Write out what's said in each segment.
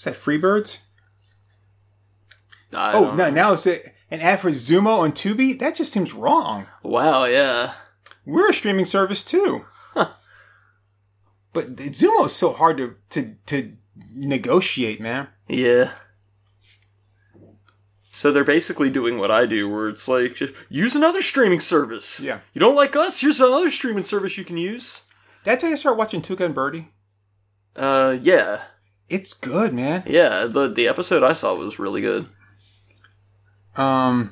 Is that Freebirds? No, now it's an ad for Zumo on Tubi? That just seems wrong. Wow, yeah. We're a streaming service, too. Huh. But Zumo is so hard to negotiate, man. Yeah. So they're basically doing what I do, where it's like, just use another streaming service. Yeah. You don't like us? Here's another streaming service you can use. Did I tell you I started watching Tuca and Bertie? Yeah. It's good, man. Yeah, the episode I saw was really good. I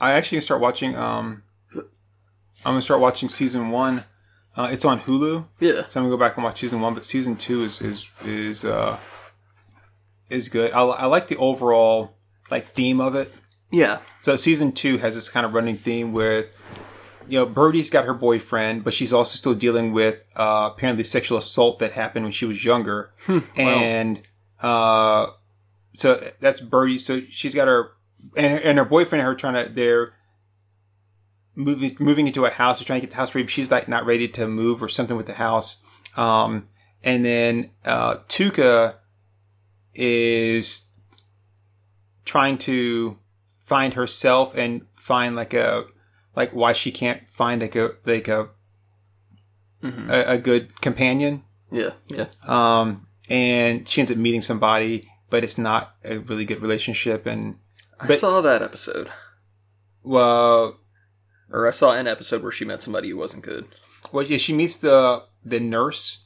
actually start watching, I'm going to start watching season 1. It's on Hulu. Yeah. So I'm going to go back and watch season 1, but season 2 is good. I like the overall, like, theme of it. Yeah. So season 2 has this kind of running theme where, you know, Birdie's got her boyfriend, but she's also still dealing with, apparently sexual assault that happened when she was younger. And, so that's Birdie. So she's got her, and her boyfriend and her they're moving into a house. They're trying to get the house ready. She's like not ready to move or something with the house. And then, Tuca is trying to find herself and find like why she can't find a good companion. Yeah. Yeah. And she ends up meeting somebody, but it's not a really good relationship. And I saw that episode. Well, or I saw an episode where she met somebody who wasn't good. Well, yeah, she meets the nurse,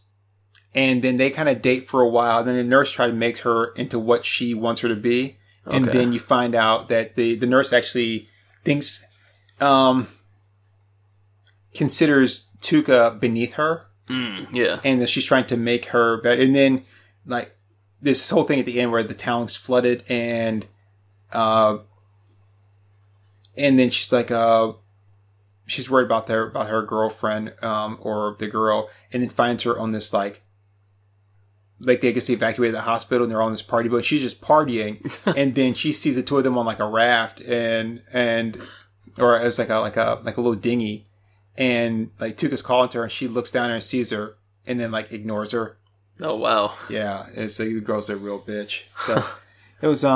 and then they kind of date for a while. Then the nurse tries to make her into what she wants her to be, and then you find out that the nurse actually thinks, considers Tuca beneath her. Yeah, and that she's trying to make her better. And then like this whole thing at the end where the town's flooded and then she's like, she's worried about her girlfriend, or the girl, and then finds her on this, like they guess they evacuated the hospital and they're on this party boat. She's just partying. And then she sees the two of them on like a raft or it was like a little dinghy. And like Tuca's calling to her and she looks down and sees her and then like ignores her. Oh, wow. Yeah. It's like, the girl's a real bitch. So it was, it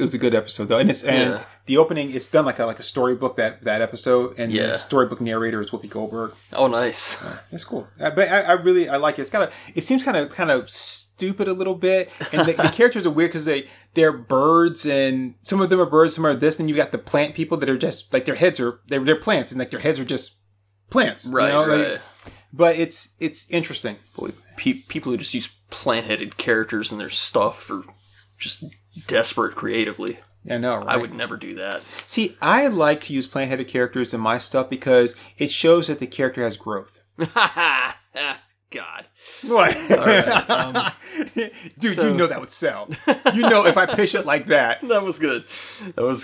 was a good episode though, and the opening, it's done like a storybook, that episode, and the storybook narrator is Whoopi Goldberg. Oh, nice, that's cool. But I really like it. It's seems kind of stupid a little bit, and the characters are weird because they're birds, and some of them are birds, some are this, and you got the plant people that are just like their heads are they're plants, and like their heads are just plants, right? You know? Right. Like, but it's interesting. People who just use plant-headed characters in their stuff are just desperate creatively. I know, right? I would never do that. See, I like to use plant-headed characters in my stuff because it shows that the character has growth. God. What? All right, dude, you know that would sell. You know, if I pitch it like that. That was good. So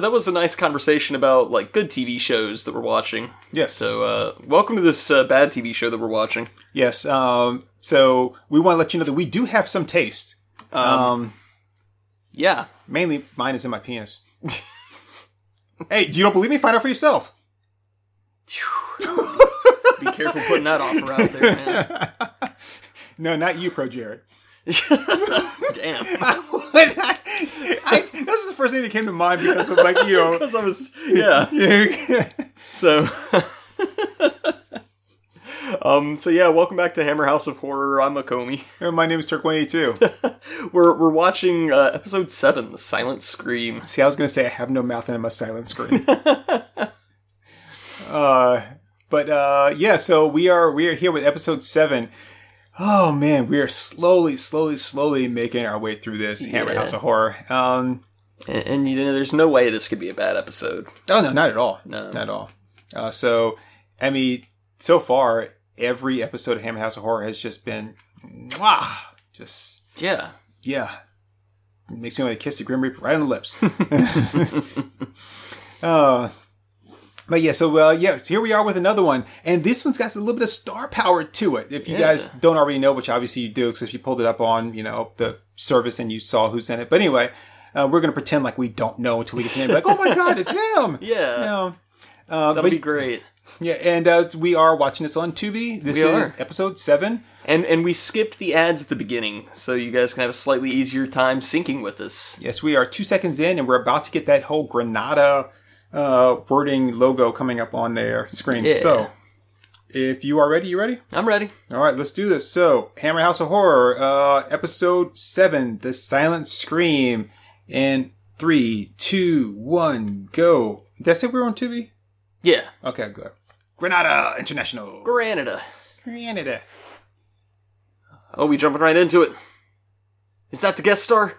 that was a nice conversation about, like, good TV shows that we're watching. Yes. So, welcome to this bad TV show that we're watching. Yes. So, we want to let you know that we do have some taste. Yeah. Mainly, mine is in my penis. Hey, you don't believe me? Find out for yourself. Be careful putting that offer out there, man. No, not you, Pro Jared. Damn. That was the first thing that came to mind because of, like, you know. Because I was, yeah. So, welcome back to Hammer House of Horror. I'm Akomi. And my name is Turk182. We're watching episode 7, The Silent Scream. See, I was going to say, I have no mouth and I'm a silent scream. So we are here with episode 7. Oh, man, we are slowly making our way through this Hammer House of Horror. And, you know, there's no way this could be a bad episode. Oh, no, not at all. No. Not at all. So far, every episode of Hammer House of Horror has just been, just... Yeah. Yeah. It makes me want to kiss the Grim Reaper right on the lips. So here we are with another one. And this one's got a little bit of star power to it. If you guys don't already know, which obviously you do, because if you pulled it up on, you know, the service and you saw who's in it. But anyway, we're going to pretend like we don't know until we get to the end. Like, oh my God, it's him! Yeah. You know? That'd be great. Yeah, and we are watching this on Tubi. This is episode 7. And we skipped the ads at the beginning, so you guys can have a slightly easier time syncing with us. Yes, we are 2 seconds in, and we're about to get that whole Granada wording logo coming up on their screen. Yeah. So, if you are ready, you ready? I'm ready. All right, let's do this. So, Hammer House of Horror, episode 7, The Silent Scream. And 3, 2, 1, go. Did I say we're on Tubi? Yeah. Okay, good. Granada International. Granada. Oh, we jumping right into it. Is that the guest star?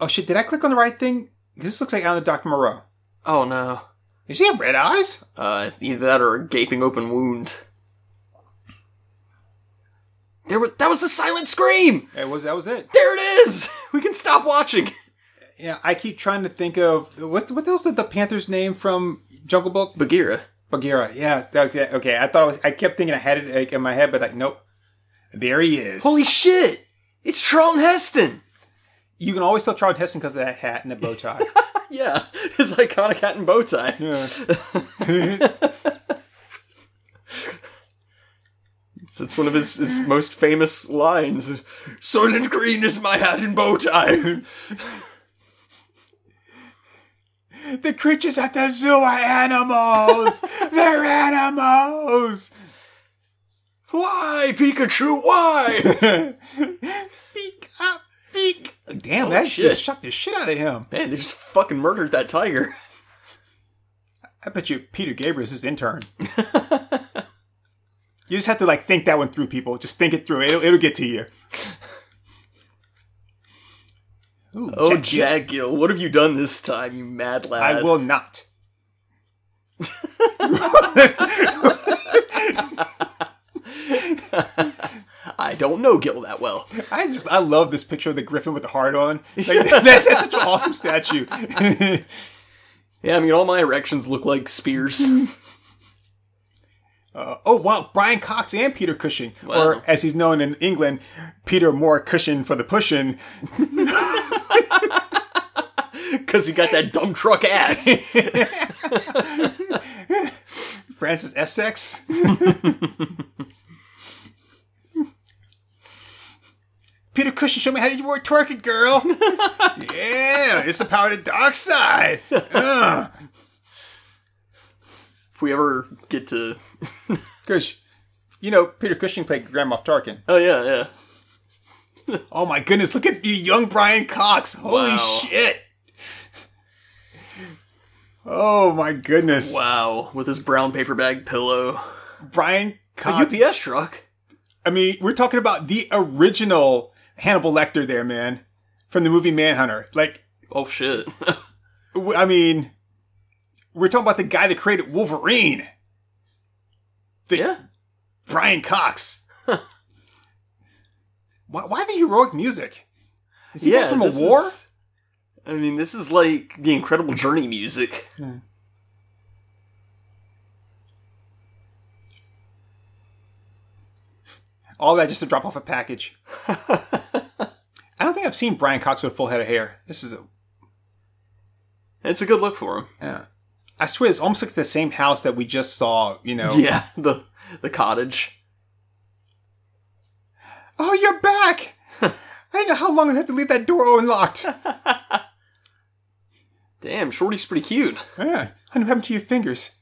Oh, shit. Did I click on the right thing? This looks like Alan Dr. Moreau. Oh, no. Does she have red eyes? Either that or a gaping open wound. That was the silent scream! That was it. There it is! We can stop watching. Yeah, I keep trying to think of... What else did the Panther's name from Jungle Book? Bagheera. Yeah. Okay. I kept thinking I had it like, in my head, but like, nope. There he is. Holy shit! It's Charlton Heston. You can always tell Charlton Heston because of that hat and the bow tie. Yeah, his iconic hat and bow tie. Yeah. It's one of his most famous lines. Soylent Green is my hat and bow tie. The creatures at the zoo are animals! They're animals! Why, Pikachu, why? Peek. Damn, that just shocked the shit out of him. Man, they just fucking murdered that tiger. I bet you Peter Gabriel is his intern. You just have to, like, think that one through, people. Just think it through. It'll get to you. Ooh, Jack Gil, what have you done this time, you mad lad? I will not. I don't know Gil that well. I love this picture of the griffin with the heart on. Like, that's such an awesome statue. Yeah, I mean, all my erections look like spears. Oh, wow, Brian Cox and Peter Cushing. Wow. Or, as he's known in England, Peter More Cushing for the Pushin'. Because he got that dumb truck ass. Francis Essex. Peter Cushing, show me how to do more twerking, girl. Yeah, it's the power of the dark side. If we ever get to... Cush. You know, Peter Cushing played Grand Moff Tarkin. Oh, yeah. Oh, my goodness. Look at you, young Brian Cox. Holy shit. Oh, my goodness. Wow. With his brown paper bag pillow. Brian Cox. A UPS truck. I mean, we're talking about the original Hannibal Lecter there, man. From the movie Manhunter. Like... Oh, shit. I mean... We're talking about the guy that created Wolverine. Brian Cox. Why the heroic music? Is he back from a war? This is like the Incredible Journey music. Hmm. All that just to drop off a package. I don't think I've seen Brian Cox with a full head of hair. It's a good look for him. Yeah. I swear, it's almost like the same house that we just saw, you know. Yeah, the cottage. Oh, you're back! I didn't know how long I'd have to leave that door unlocked. Damn, Shorty's pretty cute. Yeah, I knew what happened to your fingers.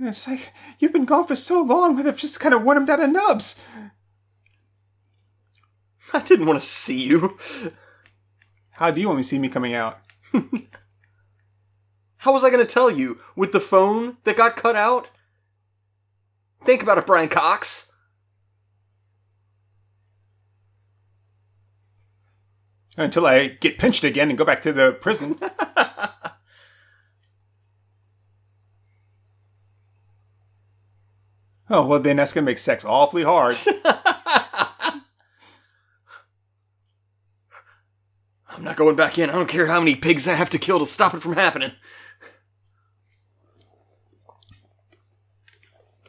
It's like, you've been gone for so long, but I've just kind of worn them down to nubs. I didn't want to see you. How do you want me to see me coming out? How was I going to tell you? With the phone that got cut out? Think about it, Brian Cox. Until I get pinched again and go back to the prison. Oh, well then that's going to make sex awfully hard. I'm not going back in. I don't care how many pigs I have to kill to stop it from happening.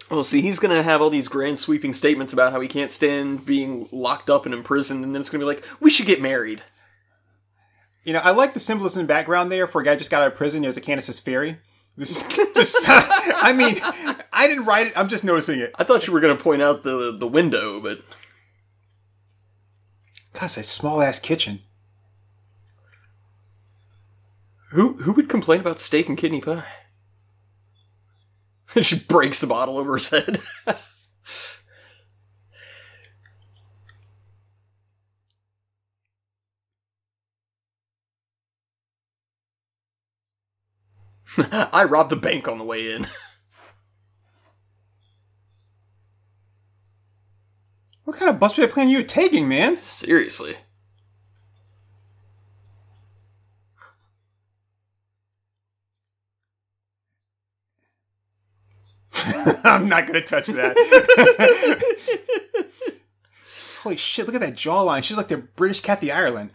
Oh, see, he's going to have all these grand sweeping statements about how he can't stand being locked up and imprisoned, and then it's going to be like, we should get married. You know, I like the symbolism in the background there for a guy who just got out of prison. There's a can that says fairy. I mean, I didn't write it. I'm just noticing it. I thought you were going to point out the window, but... God, it's a small-ass kitchen. Who would complain about steak and kidney pie? She breaks the bottle over his head. I robbed the bank on the way in. What kind of bus ride plan are you taking, man? Seriously. I'm not going to touch that. Holy shit, look at that jawline. She's like the British Kathy Ireland.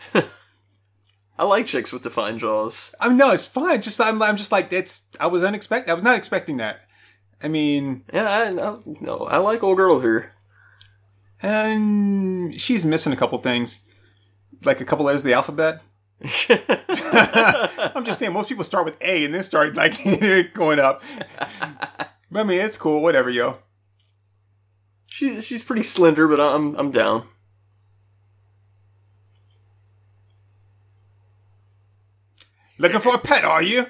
I like chicks with defined jaws. I mean, no, it's fine. Just I'm just like, that's. I was not expecting that. I mean, yeah, I like old girl here. And she's missing a couple things, like a couple letters of the alphabet. I'm just saying, most people start with A and then start like going up. But I mean, it's cool. Whatever, yo. She's pretty slender, but I'm down. Looking for a pet, are you?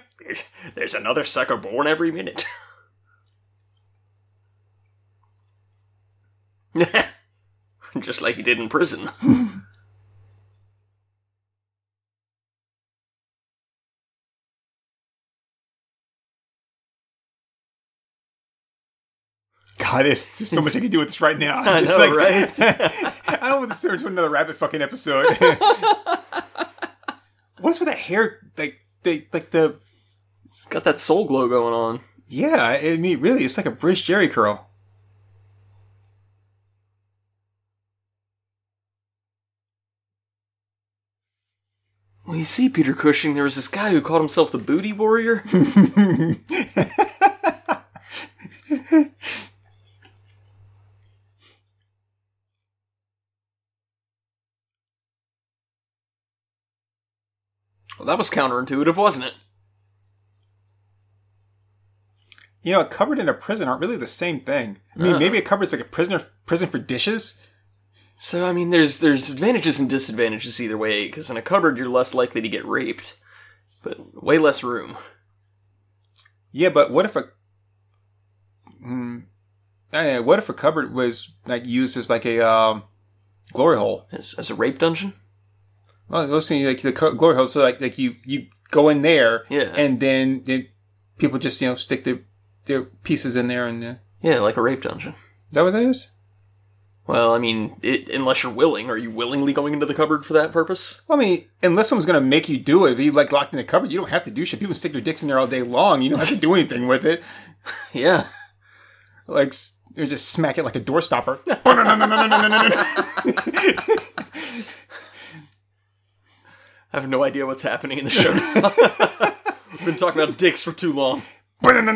There's another sucker born every minute. Just like he did in prison. God, there's so much I can do with this right now. I know, right? I don't want this to turn into another rabbit fucking episode. What's with that hair? It's got that soul glow going on. Yeah, I mean, really, it's like a British Jerry curl. Well, you see, Peter Cushing, there was this guy who called himself the Booty Warrior. Well, that was counterintuitive, wasn't it? You know, a cupboard and a prison aren't really the same thing. I mean, maybe a cupboard's like a prison for dishes. So, I mean, there's advantages and disadvantages either way, because in a cupboard you're less likely to get raped, but way less room. Yeah, but what if a cupboard was like used as like a glory hole? As a rape dungeon? Well, mostly like the glory hole, so like you go in there, yeah, and then people just, you know, stick their pieces in there and yeah, like a rape dungeon. Is that what that is? Well, I mean, unless you're willing, are you willingly going into the cupboard for that purpose? Well, I mean, unless someone's going to make you do it. If you like locked in a cupboard, you don't have to do shit. People stick their dicks in there all day long. You don't have to do anything with it. Yeah, like or just smack it like a door stopper. I have no idea what's happening in the show. We've been talking about dicks for too long. Instead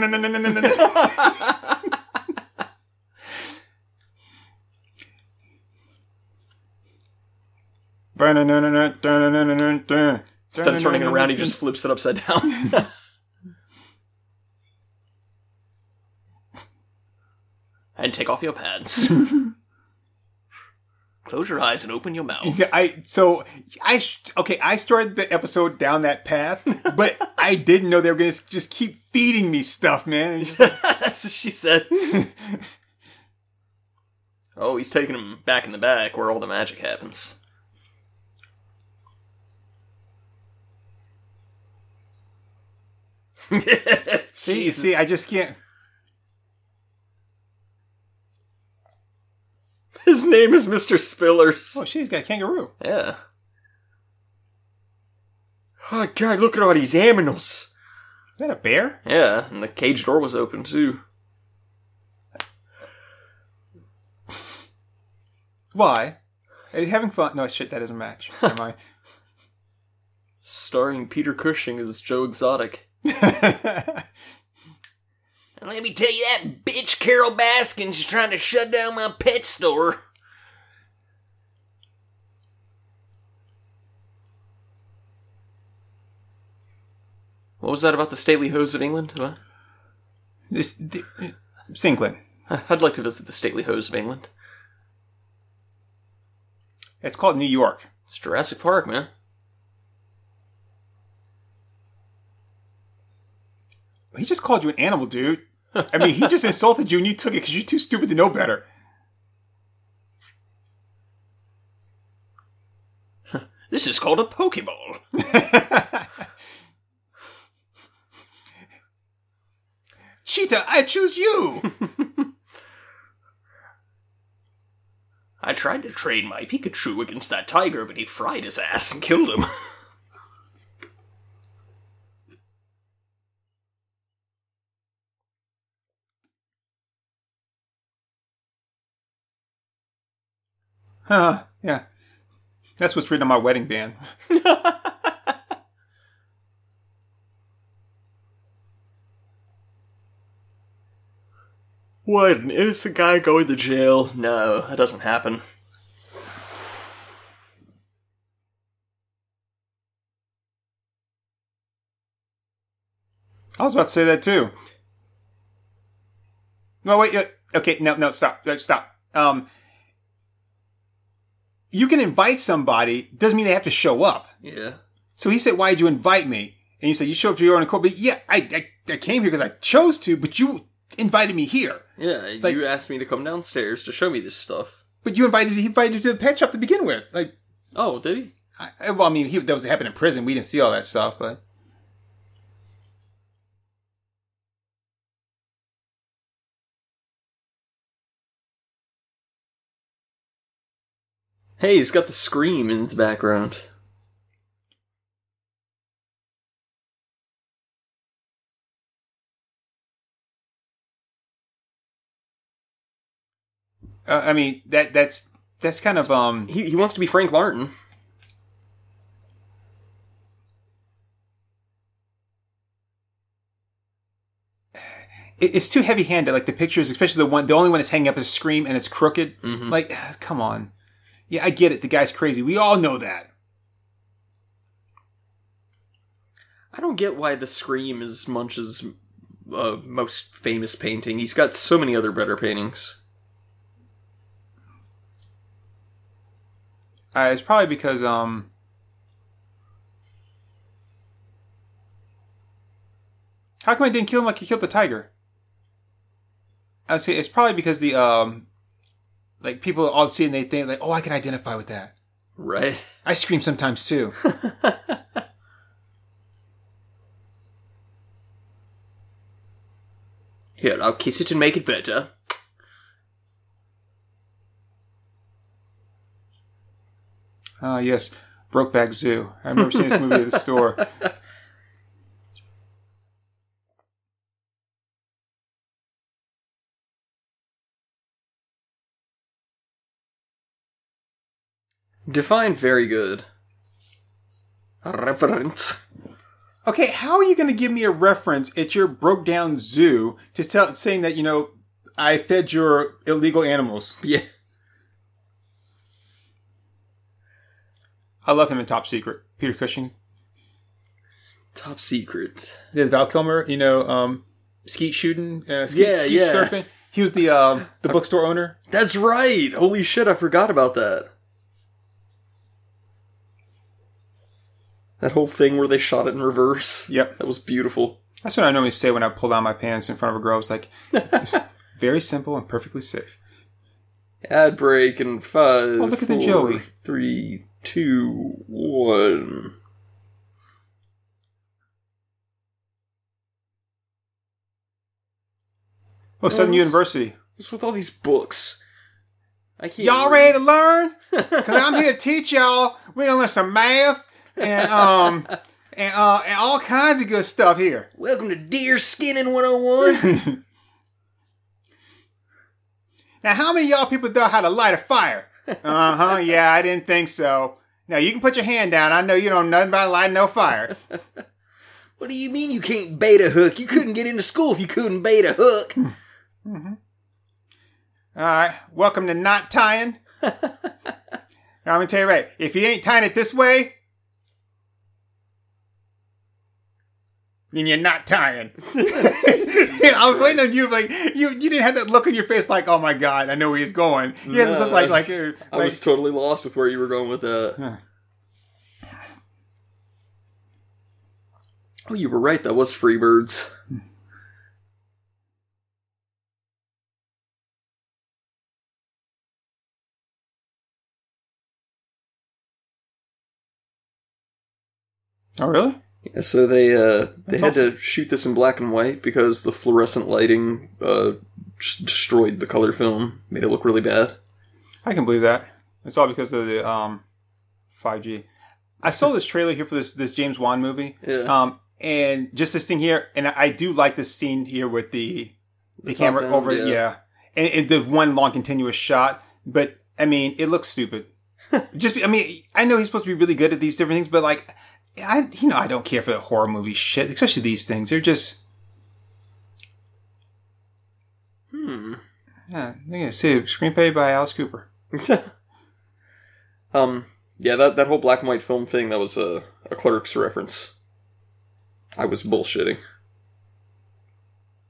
of turning it around, he just flips it upside down. And take off your pants. Close your eyes and open your mouth. Yeah, I started the episode down that path, but I didn't know they were going to just keep feeding me stuff, man. Just like, that's what she said. Oh, he's taking him back in the back where all the magic happens. See, I just can't. His name is Mr. Spillers. Oh, she's got a kangaroo. Yeah. Oh, God, look at all these aminals. Is that a bear? Yeah, and the cage door was open, too. Why? Are you having fun? No, shit, that doesn't match. Am I? Starring Peter Cushing as Joe Exotic. Let me tell you that bitch Carol Baskin, she's trying to shut down my pet store. What was that about the stately hoes of England? Huh? It's England. I'd like to visit the stately hoes of England. It's called New York. It's Jurassic Park, man. He just called you an animal, dude. I mean, he just insulted you and you took it because you're too stupid to know better. This is called a Pokéball. Cheetah, I choose you! I tried to trade my Pikachu against that tiger, but he fried his ass and killed him. Huh, yeah. That's what's written on my wedding band. What, an innocent guy going to jail? No, that doesn't happen. I was about to say that too. No, wait, okay, no, stop. You can invite somebody, doesn't mean they have to show up. Yeah. So he said, why did you invite me? And you said, you showed up to your own accord. But yeah, I came here because I chose to, but you invited me here. Yeah, like, you asked me to come downstairs to show me this stuff. But he invited you to the pet shop to begin with. Like, oh, did he? That was happening in prison. We didn't see all that stuff, but... Hey, he's got the scream in the background. I mean, that's kind of He wants to be Frank Martin. It's too heavy-handed. Like the pictures, especially the only one that's hanging up is Scream, and it's crooked. Mm-hmm. Like, come on. Yeah, I get it. The guy's crazy. We all know that. I don't get why The Scream is Munch's most famous painting. He's got so many other better paintings. It's probably because, how come I didn't kill him like he killed the tiger? I'd say it's probably because the, like, people all see and they think, like, oh, I can identify with that. Right. I scream sometimes, too. Here, I'll kiss it and make it better. Ah, yes. Brokeback Zoo. I remember seeing this movie at the store. Defined very good. A reference. Okay, how are you going to give me a reference at your broke-down zoo to saying that, you know, I fed your illegal animals? Yeah. I love him in Top Secret. Peter Cushing. Top Secret. Yeah, Val Kilmer, you know, skeet shooting, skeet surfing. He was the bookstore owner. That's right! Holy shit, I forgot about that. That whole thing where they shot it in reverse. Yep. That was beautiful. That's what I normally say when I pull down my pants in front of a girl. It's like, it's very simple and perfectly safe. Ad break in 5, oh, look at 4, the Joey. 3, 2, 1. Oh, Southern University. What's with all these books? I can't. Y'all read. Ready to learn? Because I'm here to teach y'all. We're going to learn some math. And all kinds of good stuff here. Welcome to Deer Skinning 101. Now, how many of y'all people know how to light a fire? Uh-huh, yeah, I didn't think so. Now, you can put your hand down. I know you don't know nothing about lighting no fire. What do you mean you can't bait a hook? You couldn't get into school if you couldn't bait a hook. Mm-hmm. All right, welcome to knot tying. Now, I'm going to tell you right, if you ain't tying it this way... and you're not tying. I was waiting on you, like, you didn't have that look on your face like, oh my God, I know where he's going. You had this look I was totally lost with where you were going with that. Huh. Oh, you were right. That was Freebirds. Oh, really? Yeah, so they had to shoot this in black and white because the fluorescent lighting just destroyed the color film. Made it look really bad. I can believe that. It's all because of the 5G. I saw this trailer here for this James Wan movie. Yeah. And just this thing here, and I do like this scene here with the camera down, over, yeah. And the one long continuous shot. But, I mean, it looks stupid. I know he's supposed to be really good at these different things, but like... I don't care for the horror movie shit, especially these things. They're just... Yeah, they're going to see a screenplay by Alice Cooper. Yeah, that whole black and white film thing, that was a Clerks reference. I was bullshitting.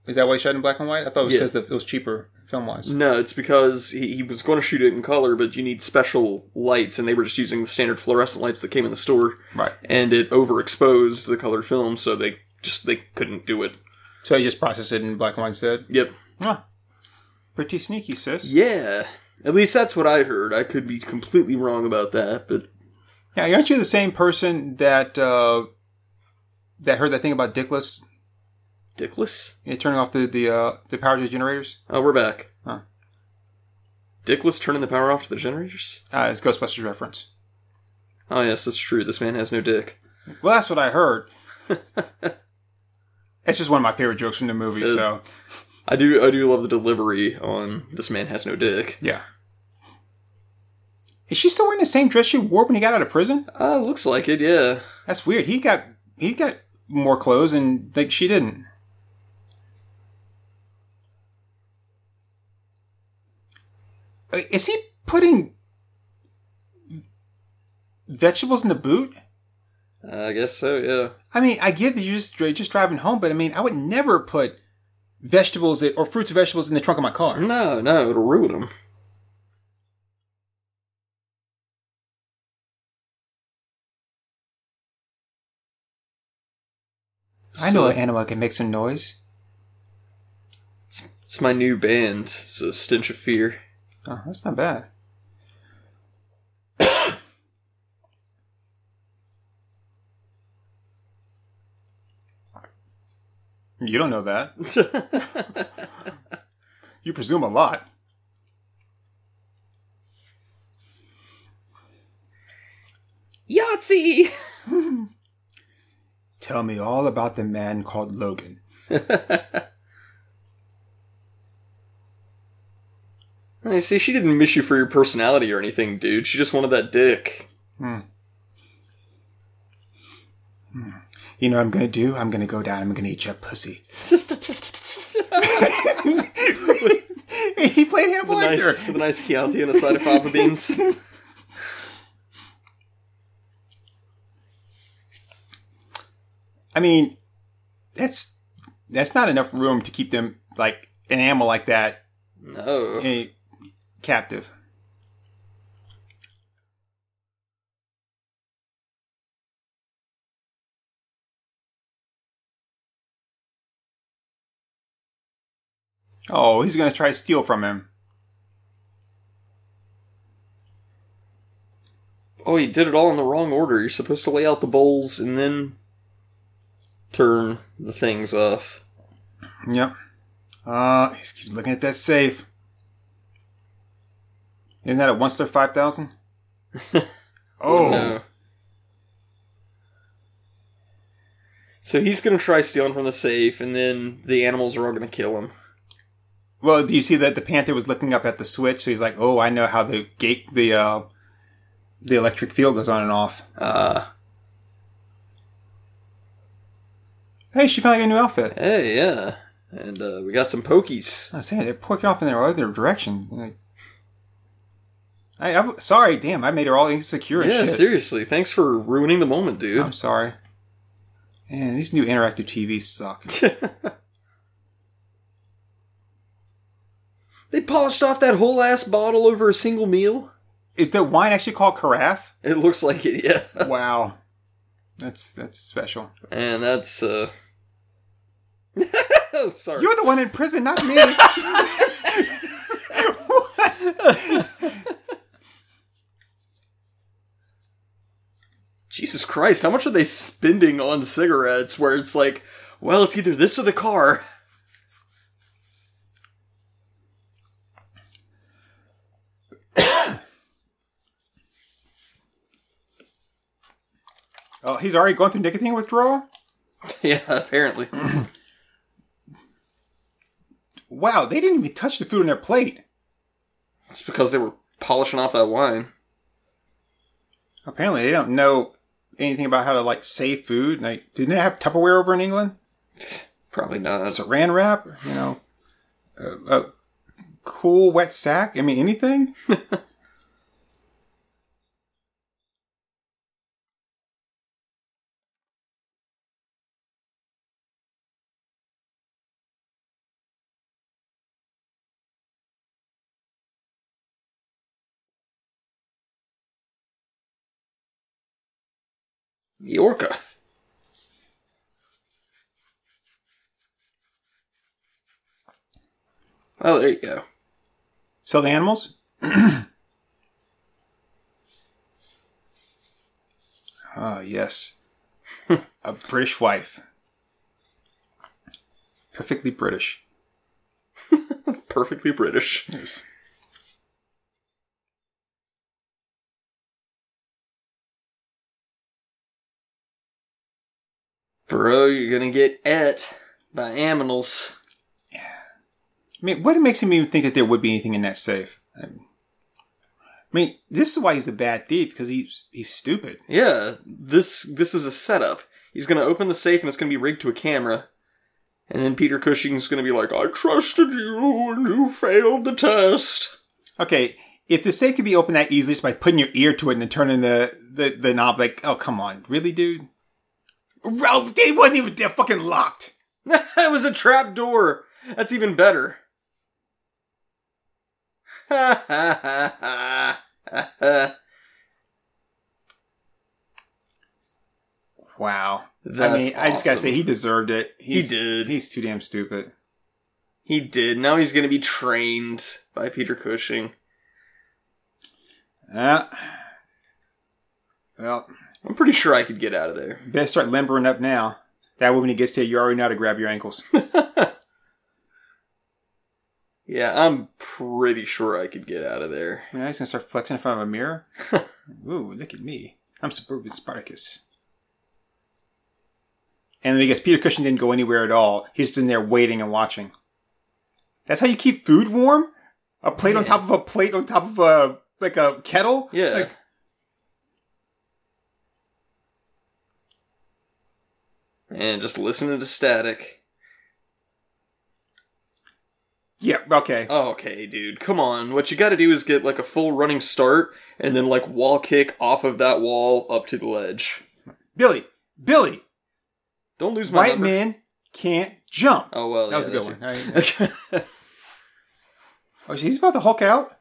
Is that why he shot in black and white? I thought it was because it was cheaper film-wise. No, it's because he was going to shoot it in color, but you need special lights, and they were just using the standard fluorescent lights that came in the store. Right. And it overexposed the color film, so they couldn't do it. So he just processed it in black and white instead? Yep. Huh. Pretty sneaky, sis. Yeah. At least that's what I heard. I could be completely wrong about that, but... Yeah, aren't you the same person that that heard that thing about Dickless... Dickless? Yeah, turning off the power to the generators. Oh, we're back. Huh. Dickless turning the power off to the generators? It's Ghostbusters reference. Oh, yes, that's true. This man has no dick. Well, that's what I heard. That's just one of my favorite jokes from the movie, so... I do love the delivery on this man has no dick. Yeah. Is she still wearing the same dress she wore when he got out of prison? Looks like it, yeah. That's weird. He got more clothes and like she didn't. Is he putting vegetables in the boot? I guess so, yeah. I mean, I get that you're just driving home, but I mean, I would never put vegetables or fruits and vegetables in the trunk of my car. No, it'll ruin them. I know an animal can make some noise. It's my new band. It's a Stench of Fear. Oh, that's not bad. You don't know that. You presume a lot. Yahtzee! Tell me all about the man called Logan. I see, she didn't miss you for your personality or anything, dude. She just wanted that dick. You know what I'm going to do? I'm going to go down. I'm going to eat your pussy. He played Hannibal Lecter. With a nice Chianti and a side of fava beans. I mean, that's not enough room to keep them, like, an animal like that. No. Captive. Oh, he's going to try to steal from him. Oh, he did it all in the wrong order. You're supposed to lay out the bowls and then turn the things off. Yep. He's keep looking at that safe. Isn't that a Onceler 5000? Oh. No. So he's going to try stealing from the safe, and then the animals are all going to kill him. Well, do you see that the panther was looking up at the switch? So he's like, "Oh, I know how the gate, the electric field goes on and off." Hey, she finally got a new outfit. Hey, yeah, and we got some pokies. I was saying they're poking off in their other direction. Like, I'm sorry, damn, I made her all insecure. Yeah, and shit. Seriously, thanks for ruining the moment, dude. I'm sorry. Man, these new interactive TVs suck. They polished off that whole ass bottle over a single meal. Is that wine actually called carafe? It looks like it, yeah. Wow. That's special. And that's, Sorry. You're the one in prison, not me. What? Jesus Christ, how much are they spending on cigarettes where it's like, well, it's either this or the car. Oh, he's already going through nicotine withdrawal? Yeah, apparently. Wow, they didn't even touch the food on their plate. It's because they were polishing off that wine. Apparently, they don't know anything about how to, like, save food. Like, didn't they have Tupperware over in England? Probably not. Saran wrap? You know, a cool wet sack? I mean, anything? Yorka. Oh, there you go. Sell the animals? Ah, yes. A British wife. Perfectly British. Perfectly British. Yes. Bro, you're gonna get et by aminals. Yeah. I mean, what makes him even think that there would be anything in that safe? I mean, this is why he's a bad thief, because he's stupid. Yeah, this is a setup. He's gonna open the safe and it's gonna be rigged to a camera. And then Peter Cushing's gonna be like, I trusted you and you failed the test. Okay, if the safe could be opened that easily just by putting your ear to it and then turning the knob, like, oh, come on, really, dude? They wasn't even they're fucking locked. It was a trap door. That's even better. Ha ha ha ha ha. Wow. That's awesome. I just gotta say, he deserved it. He did. He's too damn stupid. He did. Now he's gonna be trained by Peter Cushing. Well. I'm pretty sure I could get out of there. Better start limbering up now. That way when he gets there, you already know how to grab your ankles. Yeah, I'm pretty sure I could get out of there. You know, he's going to start flexing in front of a mirror. Ooh, look at me. I'm Suburban Spartacus. And then because Peter Cushing didn't go anywhere at all, he's been there waiting and watching. That's how you keep food warm? A plate on top of a plate on top of a, like a kettle? Yeah. Like, and just listening to static. Yeah, okay. Okay, dude. Come on. What you gotta do is get, like, a full running start and then, like, wall kick off of that wall up to the ledge. Billy! Don't lose my number. White men can't jump. Oh, well, that was a good one. Right. Oh, he's about to Hulk out?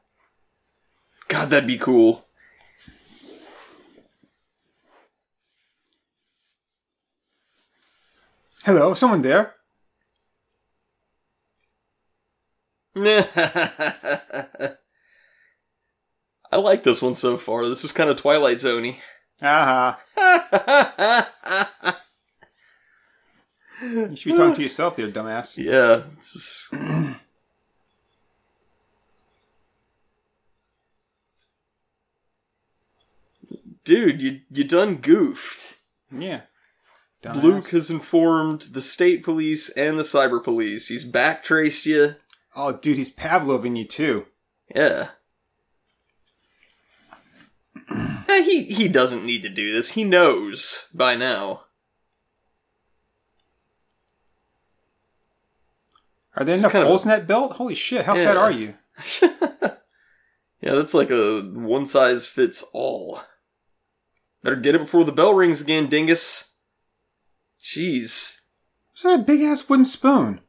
God, that'd be cool. Hello, someone there? I like this one so far. This is kind of Twilight Zone-y. Uh-huh. You should be talking to yourself there, dumbass. Yeah. Just... Dude, you done goofed. Yeah. Dumbass. Luke has informed the state police and the cyber police. He's backtraced you. Oh, dude, he's Pavloving you, too. Yeah. He doesn't need to do this. He knows by now. Are there enough holes in that belt? Holy shit, how fat are you? Yeah, that's like a one-size-fits-all. Better get it before the bell rings again, dingus. Jeez. What's that big-ass wooden spoon?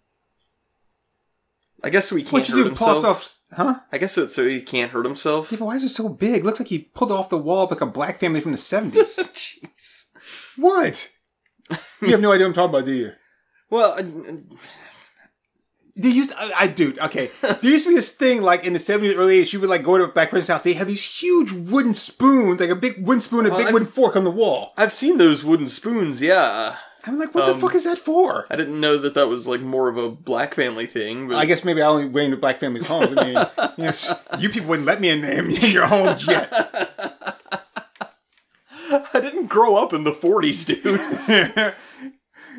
I guess so he can't hurt himself. I guess so he can't hurt himself. Yeah, but why is it so big? Looks like he pulled off the wall of like a black family from the 70s. Jeez. What? You have no idea what I'm talking about, do you? Well, okay. There used to be this thing, like, in the 70s, early 80s, you would, like, go to a black person's house. They had these huge wooden spoons, like a big wooden spoon and a big wooden fork on the wall. I've seen those wooden spoons, yeah. I'm like, what the fuck is that for? I didn't know that that was, like, more of a black family thing. But I guess maybe I only went into black families' homes. I mean, yes, you people wouldn't let me in your homes yet. I didn't grow up in the 40s, dude.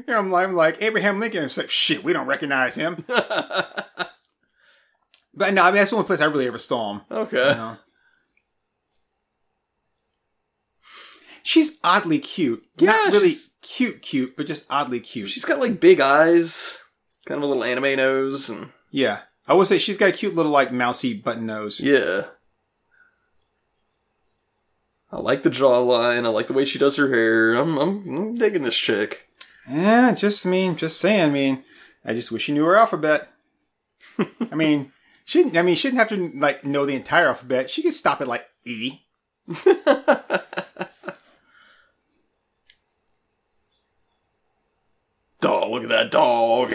Yeah, I'm like Abraham Lincoln. I'm like, shit, we don't recognize him. But no, I mean, that's the only place I really ever saw him. Okay. You know? She's oddly cute. Yeah, not really cute, but just oddly cute. She's got, like, big eyes, kind of a little anime nose. And... yeah. I would say she's got a cute little, like, mousy button nose. Yeah. I like the jawline. I like the way she does her hair. I'm digging this chick. Yeah, I just wish she knew her alphabet. She didn't have to, like, know the entire alphabet. She could stop at, like, E. Dog, look at that dog.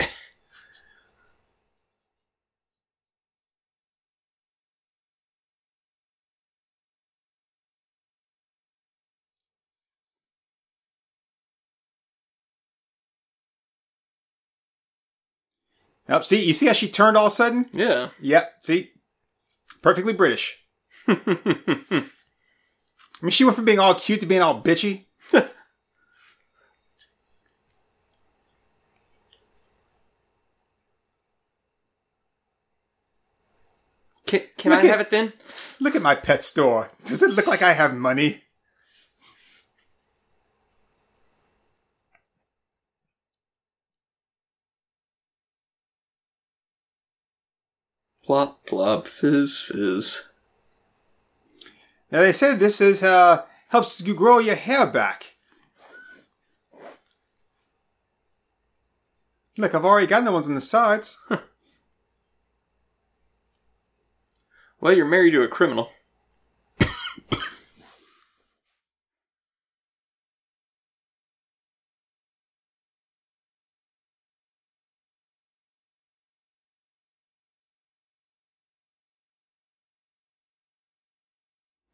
Yep, you see how she turned all of a sudden? Yeah. Yep, see? Perfectly British. I mean, she went from being all cute to being all bitchy. Can I have it then? Look at my pet store. Does it look like I have money? Plop, plop, fizz, fizz. Now they said this is helps you grow your hair back. Look, I've already gotten the ones on the sides. Huh. Well, you're married to a criminal.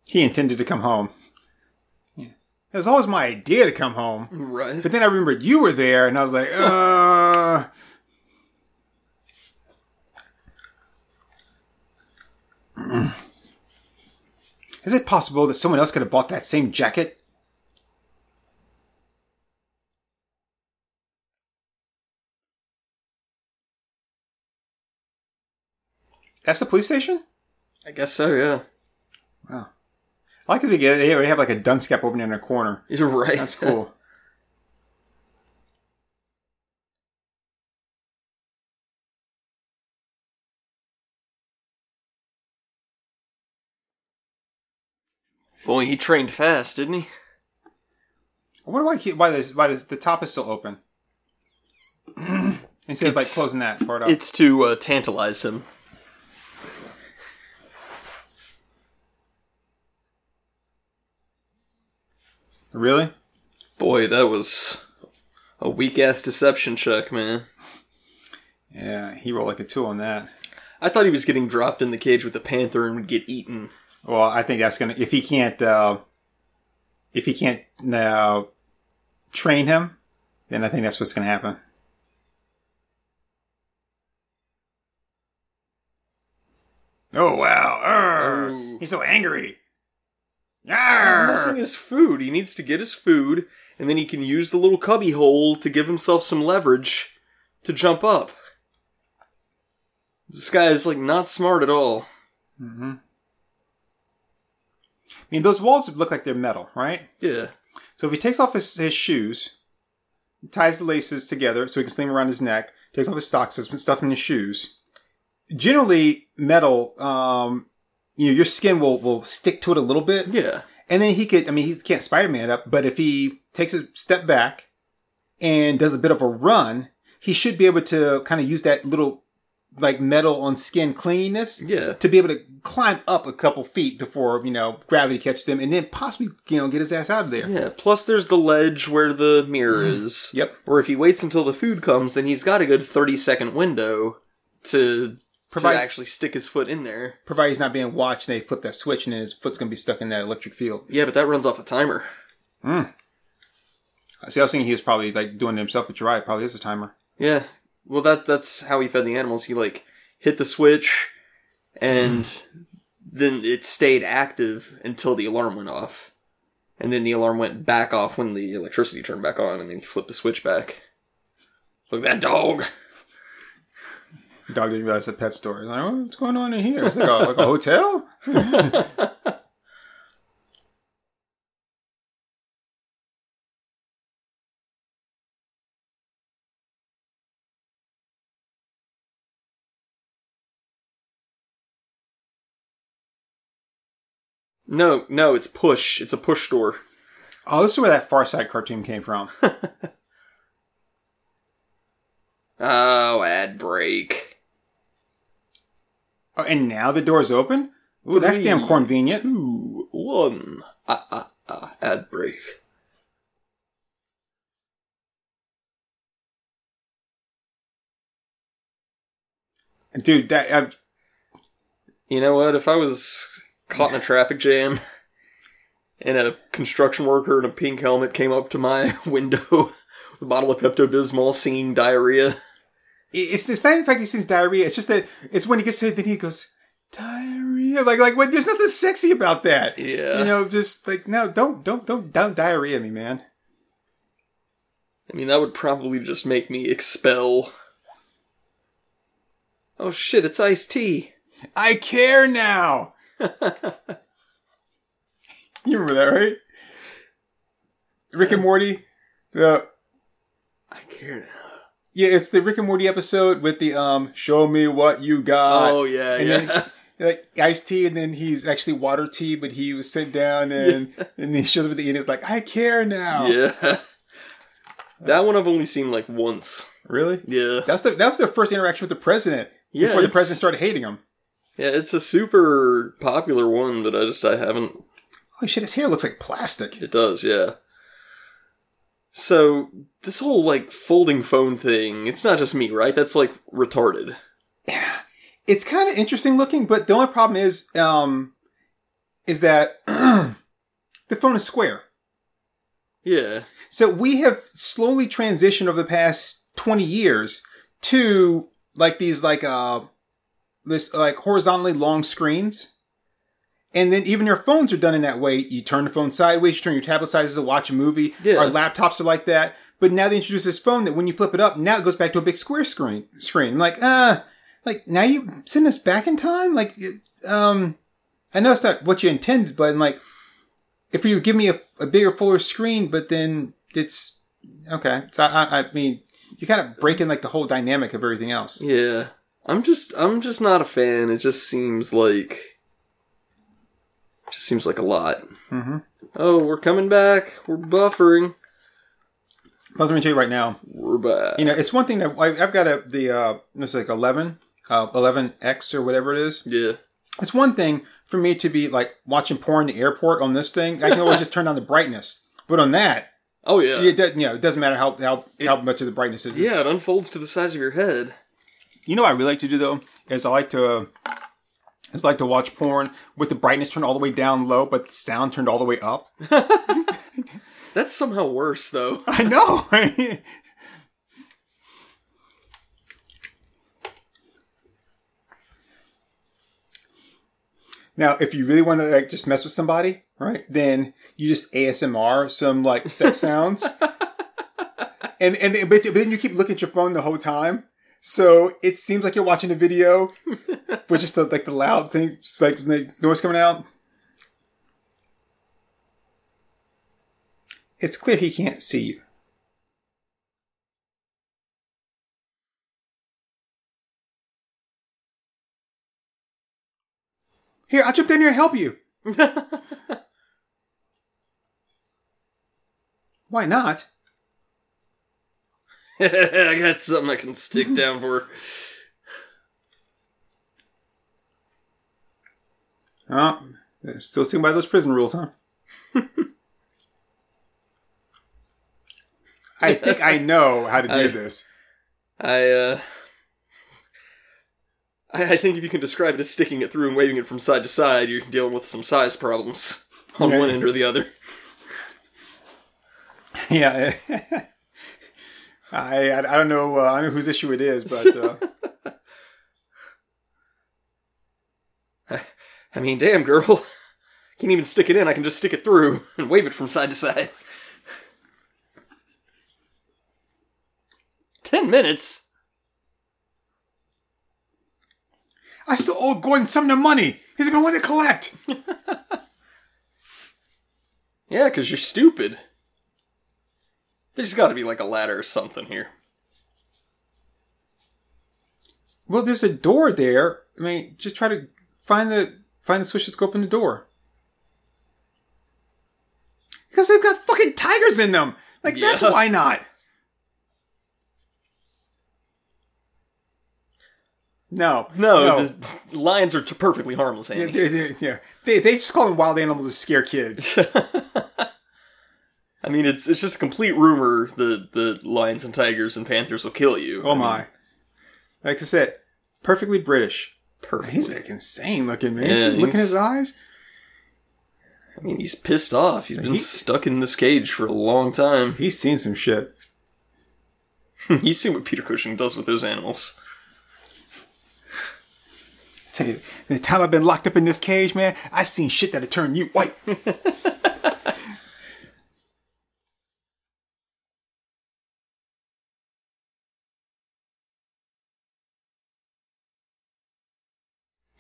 He intended to come home. Yeah. It was always my idea to come home. Right. But then I remembered you were there, and I was like, Is it possible that someone else could have bought that same jacket? That's the police station? I guess so, yeah. Wow. I like that they already have, like, a dunce cap open in a corner. You're right. That's cool. Boy, he trained fast, didn't he? I wonder why the top is still open. Instead of, like, closing that part up. It's to tantalize him. Really? Boy, that was a weak-ass deception check, man. Yeah, he rolled like a 2 on that. I thought he was getting dropped in the cage with the panther and would get eaten. Well, I think that's going to... If he can't train him, then I think that's what's going to happen. Oh, wow. He's so angry. He's missing his food. He needs to get his food, and then he can use the little cubby hole to give himself some leverage to jump up. This guy is, like, not smart at all. Mm-hmm. I mean, those walls look like they're metal, right? Yeah. So if he takes off his shoes, ties the laces together so he can sling them around his neck, takes off his socks, stuff in his shoes. Generally, metal... your skin will stick to it a little bit. Yeah. And then he can't Spider-Man up, but if he takes a step back and does a bit of a run, he should be able to kind of use that little like metal on skin clinginess to be able to climb up a couple feet before, you know, gravity catches him and then possibly, you know, get his ass out of there. Yeah. Plus there's the ledge where the mirror is. Yep. Or if he waits until the food comes, then he's got a good 30-second window to actually stick his foot in there. Provided he's not being watched and they flip that switch and then his foot's going to be stuck in that electric field. Yeah, but that runs off a timer. See, I was thinking he was probably like doing it himself, but you're right. It probably is a timer. Yeah. Well, that's how he fed the animals. He like hit the switch and then it stayed active until the alarm went off. And then the alarm went back off when the electricity turned back on and then he flipped the switch back. Look at that dog. Dog didn't realize the pet store. He's like, oh, what's going on in here? It's like a hotel? No, it's push. It's a push store. Oh, this is where that Far Side cartoon came from. Oh, ad break. Oh, and now the door's open? Ooh, three, that's damn convenient. 2, 1. Ad break. Dude, you know what? If I was caught in a traffic jam and a construction worker in a pink helmet came up to my window with a bottle of Pepto-Bismol singing diarrhea... It's not in fact he sings diarrhea. It's just that it's when he gets to it, then he goes, diarrhea. Like what? There's nothing sexy about that. Yeah. You know, just like, no, don't diarrhea me, man. I mean, that would probably just make me expel. Oh shit, it's iced tea. I care now. You remember that, right? Rick and Morty. I care now. Yeah, it's the Rick and Morty episode with the, show me what you got. Oh, yeah, and yeah. Then, like, iced tea, and then he's actually water tea, but he was sent down, and he shows up at the end, and he's like, I care now. Yeah. That one I've only seen, like, once. Really? Yeah. That was their first interaction with the president, before the president started hating him. Yeah, it's a super popular one, but I haven't... Holy shit, his hair looks like plastic. It does, yeah. So, this whole, like, folding phone thing, it's not just me, right? That's, like, retarded. Yeah. It's kind of interesting looking, but the only problem is that the phone is square. Yeah. So, we have slowly transitioned over the past 20 years to, like, these, like, horizontally long screens. And then even your phones are done in that way. You turn the phone sideways, you turn your tablet sideways to watch a movie. Yeah. Our laptops are like that. But now they introduce this phone that when you flip it up, now it goes back to a big square screen. I'm like, now you send us back in time? Like, I know it's not what you intended, but I'm like, if you give me a bigger, fuller screen, but then it's, okay. So I mean, you're kind of breaking like the whole dynamic of everything else. Yeah. I'm just not a fan. It just seems like... Just seems like a lot. Mm-hmm. Oh, we're coming back. We're buffering. Let me tell you right now. We're back. You know, it's one thing that I've got it's like 11X or whatever it is. Yeah. It's one thing for me to be like watching porn in the airport on this thing. I can always just turn down the brightness. But on that. Oh, yeah. It doesn't matter how much of the brightness is. Yeah, it unfolds to the size of your head. You know what I really like to do, though, is I like to... It's like to watch porn with the brightness turned all the way down low, but the sound turned all the way up. That's somehow worse, though. I know, right? Now, if you really want to like just mess with somebody, right, then you just ASMR some like sex sounds. But then you keep looking at your phone the whole time. So it seems like you're watching a video, but just the loud thing, like the noise coming out. It's clear he can't see you. Here, I'll jump down here and help you. Why not? I got something I can stick down for. Oh, still sticking by those prison rules, huh? I think I know how to do this. I think if you can describe it as sticking it through and waving it from side to side, you're dealing with some size problems on one end or the other. Yeah. I don't know. I don't know whose issue it is, but... I mean, damn, girl. Can't even stick it in. I can just stick it through and wave it from side to side. 10 minutes? I still owe Gordon Sumner money. He's going to want to collect. Yeah, because you're stupid. There's got to be like a ladder or something here. Well, there's a door there. I mean, just try to find the switch that's open the door. Because they've got fucking tigers in them. Like, that's why not. No. The lions are perfectly harmless, Andy. They just call them wild animals to scare kids. I mean, it's just a complete rumor that the lions and tigers and panthers will kill you. Oh, my. Like I said, perfectly British. Perfect. He's like insane looking, man. Yeah, look in his eyes. I mean, he's pissed off. He's been stuck in this cage for a long time. He's seen some shit. He's seen what Peter Cushing does with those animals. The time I've been locked up in this cage, man, I seen shit that'll turn you white.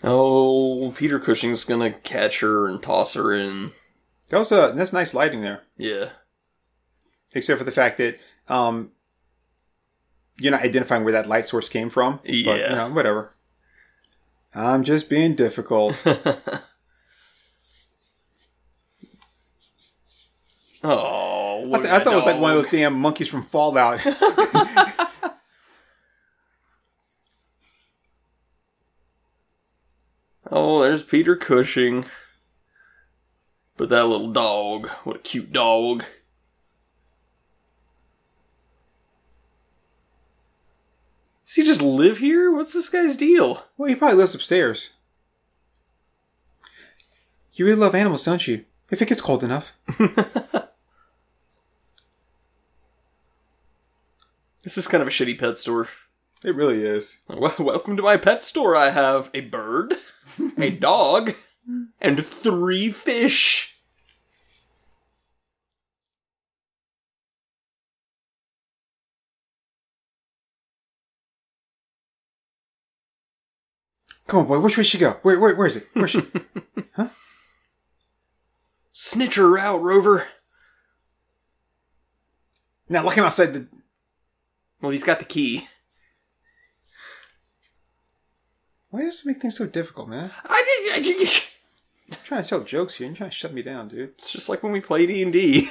Oh, Peter Cushing's gonna catch her and toss her in. That's nice lighting there. Yeah. Except for the fact that you're not identifying where that light source came from. Yeah. But, whatever. I'm just being difficult. Oh, what I thought it was like one of those damn monkeys from Fallout. Oh, there's Peter Cushing. But that little dog. What a cute dog. Does he just live here? What's this guy's deal? Well, he probably lives upstairs. You really love animals, don't you? If it gets cold enough. This is kind of a shitty pet store. It really is. Welcome to my pet store. I have a bird, a dog, and 3 fish. Come on, boy. Which way should she go? Where is it? Where's she? Huh? Snitch her out, Rover. Now lock him outside the... Well, he's got the key. Why does it make things so difficult, man? I'm trying to tell jokes here. You're trying to shut me down, dude. It's just like when we play D&D.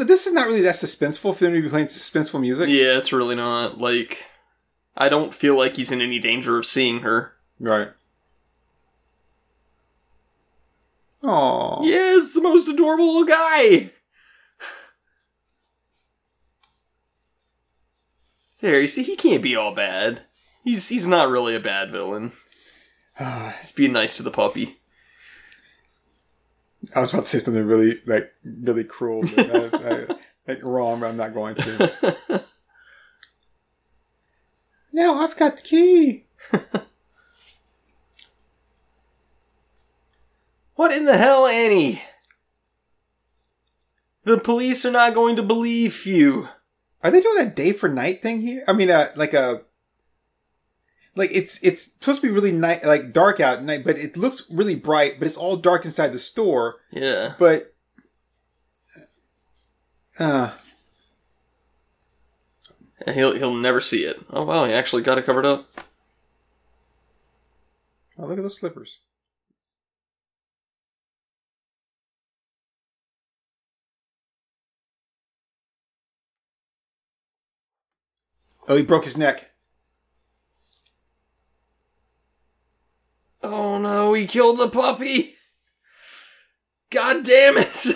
This is not really that suspenseful for him to be playing suspenseful music. Yeah, it's really not. Like, I don't feel like he's in any danger of seeing her. Right. Aww. Yeah, it's the most adorable little guy! There, you see, he can't be all bad. He's not really a bad villain. He's being nice to the puppy. I was about to say something really cruel, but wrong, but I'm not going to. Now I've got the key. What in the hell, Annie? The police are not going to believe you. Are they doing a day for night thing here? I mean, it's supposed to be really night, like dark out at night, but it looks really bright, but it's all dark inside the store. Yeah. But, he'll never see it. Oh wow, he actually got it covered up. Oh, look at those slippers. Oh, he broke his neck. Oh no, he killed the puppy. God damn it.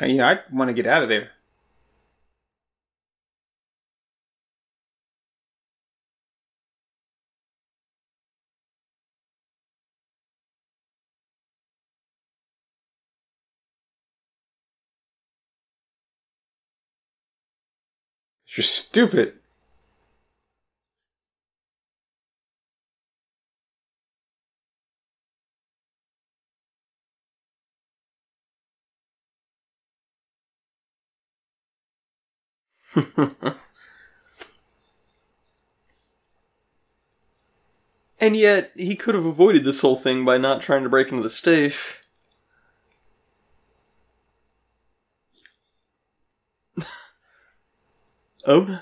You know, I want to get out of there. You're stupid. And yet, he could have avoided this whole thing by not trying to break into the safe. Oh no.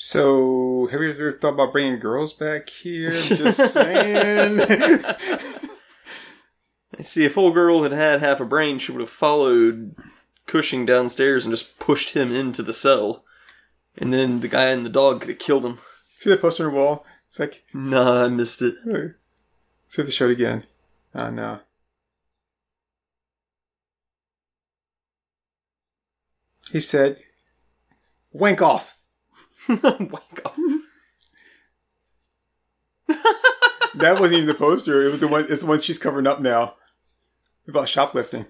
So, have you ever thought about bringing girls back here? I'm just saying. See, if old girl had had half a brain, she would have followed Cushing downstairs and just pushed him into the cell. And then the guy and the dog could have killed him. See that poster on the wall? It's like... Nah, I missed it. Let's have to show it again. Oh, no. He said, wank off. Wank off. That wasn't even the poster. It was the one. It's the one she's covering up now about shoplifting.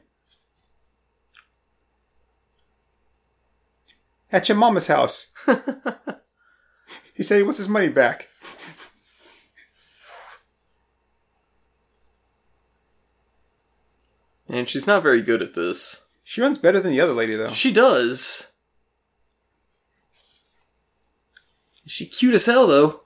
At your mama's house. He said he wants his money back. And she's not very good at this. She runs better than the other lady, though. She does. She cute as hell, though.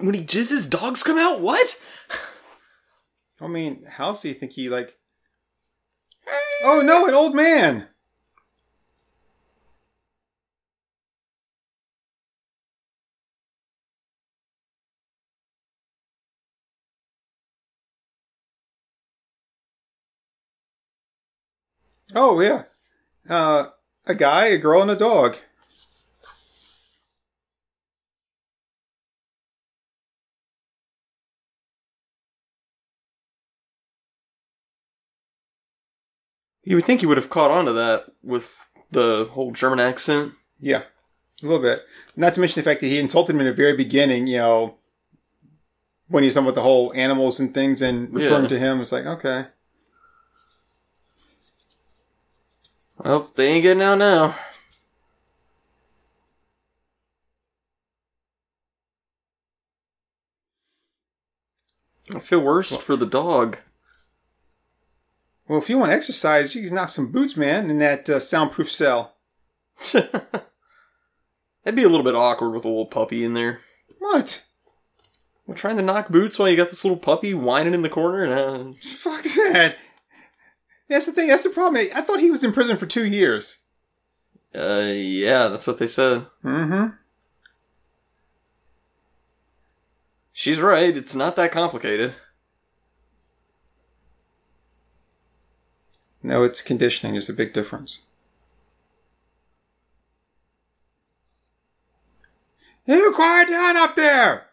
When he jizzes, dogs come out? What? I mean, how do you think he, like... Oh, no, an old man! Oh, yeah. A guy, a girl, and a dog. You would think he would have caught on to that with the whole German accent. Yeah, a little bit. Not to mention the fact that he insulted him in the very beginning, you know, when he was talking about the whole animals and things and referring to him. It's like, okay. Well, they ain't getting out now. I feel worse for the dog. Well, if you want to exercise, you can knock some boots, man, in that soundproof cell. That'd be a little bit awkward with a little puppy in there. What? We're trying to knock boots while you got this little puppy whining in the corner? And fuck that. That's the thing. That's the problem. I thought he was in prison for 2 years. Yeah, that's what they said. Mm-hmm. She's right. It's not that complicated. No, it's conditioning. There's a big difference. You quiet down up there!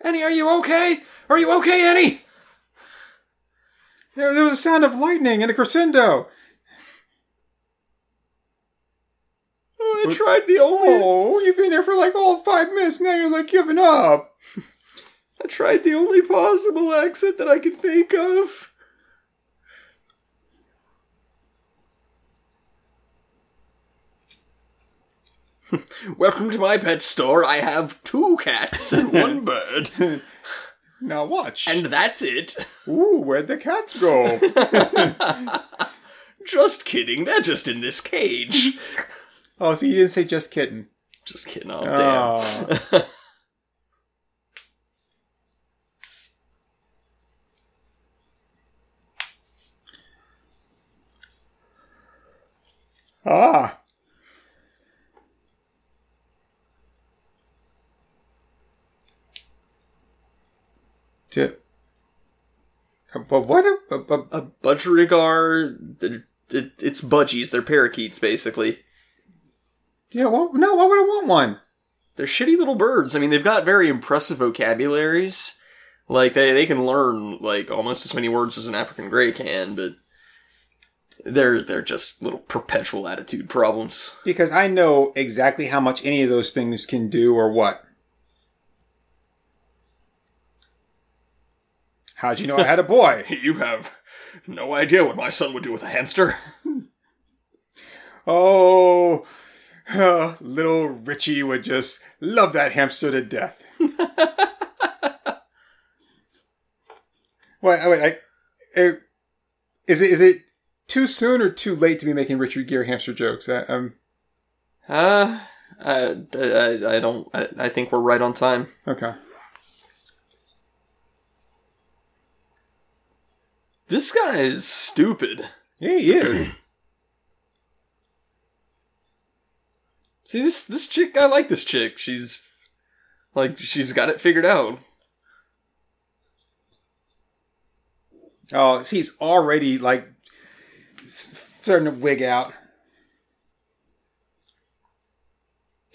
Annie, are you okay? Are you okay, Annie? There was a sound of lightning and a crescendo. Oh, I tried the only... Oh, you've been here for like all 5 minutes. Now you're like giving up. I tried the only possible exit that I can think of. Welcome to my pet store. I have 2 cats and 1 bird. Now watch. And that's it. Ooh, where'd the cats go? Just kidding. They're just in this cage. Oh, so you didn't say just kidding. Just kidding. Oh, damn. Ah. But what a budgerigar? It's budgies. They're parakeets, basically. Yeah. Well, no. Why would I want one? They're shitty little birds. I mean, they've got very impressive vocabularies. Like they can learn like almost as many words as an African grey can, but they're just little perpetual attitude problems. Because I know exactly how much any of those things can do or what. How'd you know I had a boy? You have no idea what my son would do with a hamster. Oh, little Richie would just love that hamster to death. Is it too soon or too late to be making Richard Gere hamster jokes? I think we're right on time. Okay. This guy is stupid. Yeah, he is. See, this chick, I like this chick. She's got it figured out. Oh, he's already, like, starting to wig out.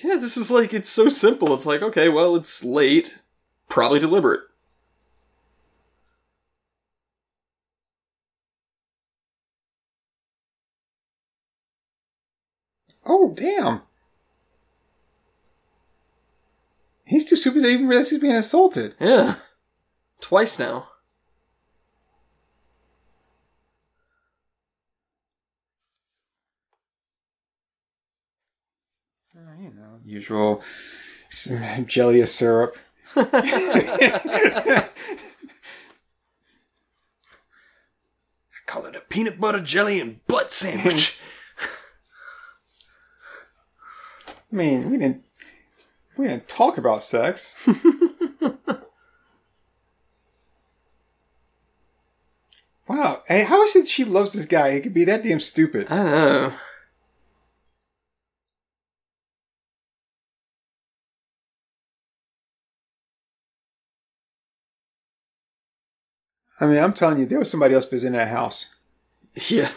Yeah, this is like, it's so simple. It's like, okay, well, it's late. Probably deliberate. Oh, damn. He's too stupid to even realize he's being assaulted. Yeah. Twice now. You know, usual some jelly or syrup. I call it a peanut butter jelly and butt sandwich. I mean, we didn't talk about sex. Wow. Hey, how is it she loves this guy? He could be that damn stupid. I know. I mean, I'm telling you, there was somebody else visiting that house. Yeah.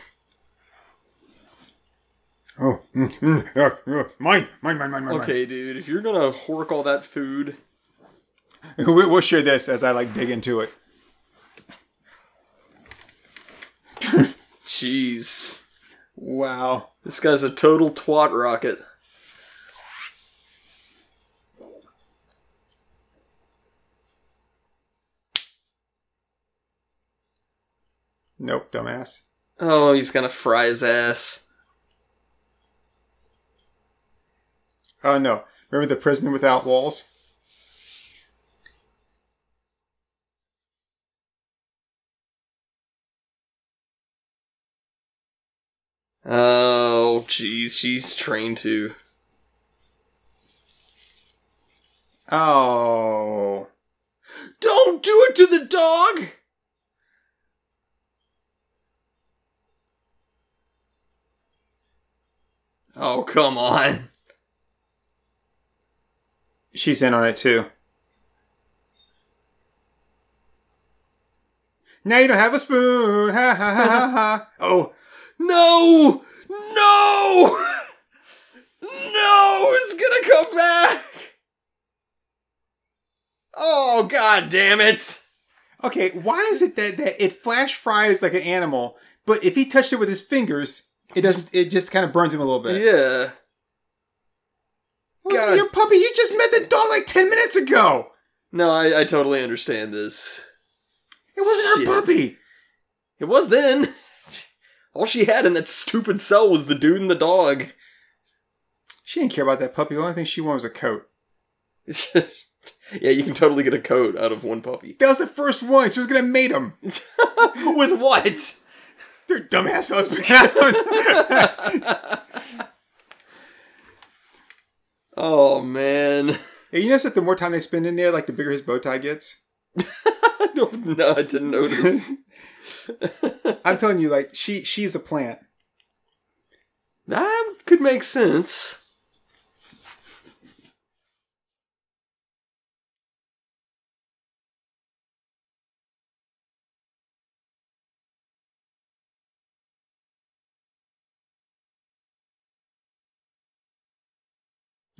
Oh, mine. Okay, dude, if you're gonna hork all that food... We'll share this as I, like, dig into it. Jeez. Wow. This guy's a total twat rocket. Nope, dumbass. Oh, he's gonna fry his ass. Oh, no. Remember The Prisoner Without Walls? Oh, jeez. She's trained to. Oh. Don't do it to the dog! Oh, come on. She's in on it, too. Now you don't have a spoon. Ha, ha, ha, ha, ha. Oh. No! No! No! It's gonna come back! Oh, god damn it! Okay, why is it that it flash fries like an animal, but if he touched it with his fingers, it doesn't. It just kind of burns him a little bit. Yeah. Listen, your puppy, you just met the dog like 10 minutes ago. No, I totally understand this. It wasn't her puppy. It was then. All she had in that stupid cell was the dude and the dog. She didn't care about that puppy. The only thing she wanted was a coat. Yeah, you can totally get a coat out of one puppy. That was the first one. She was going to mate him. With what? Their dumbass husband. Oh, man. Hey, you notice that the more time they spend in there, like, the bigger his bow tie gets? No, I didn't notice. I'm telling you, like, she's a plant. That could make sense.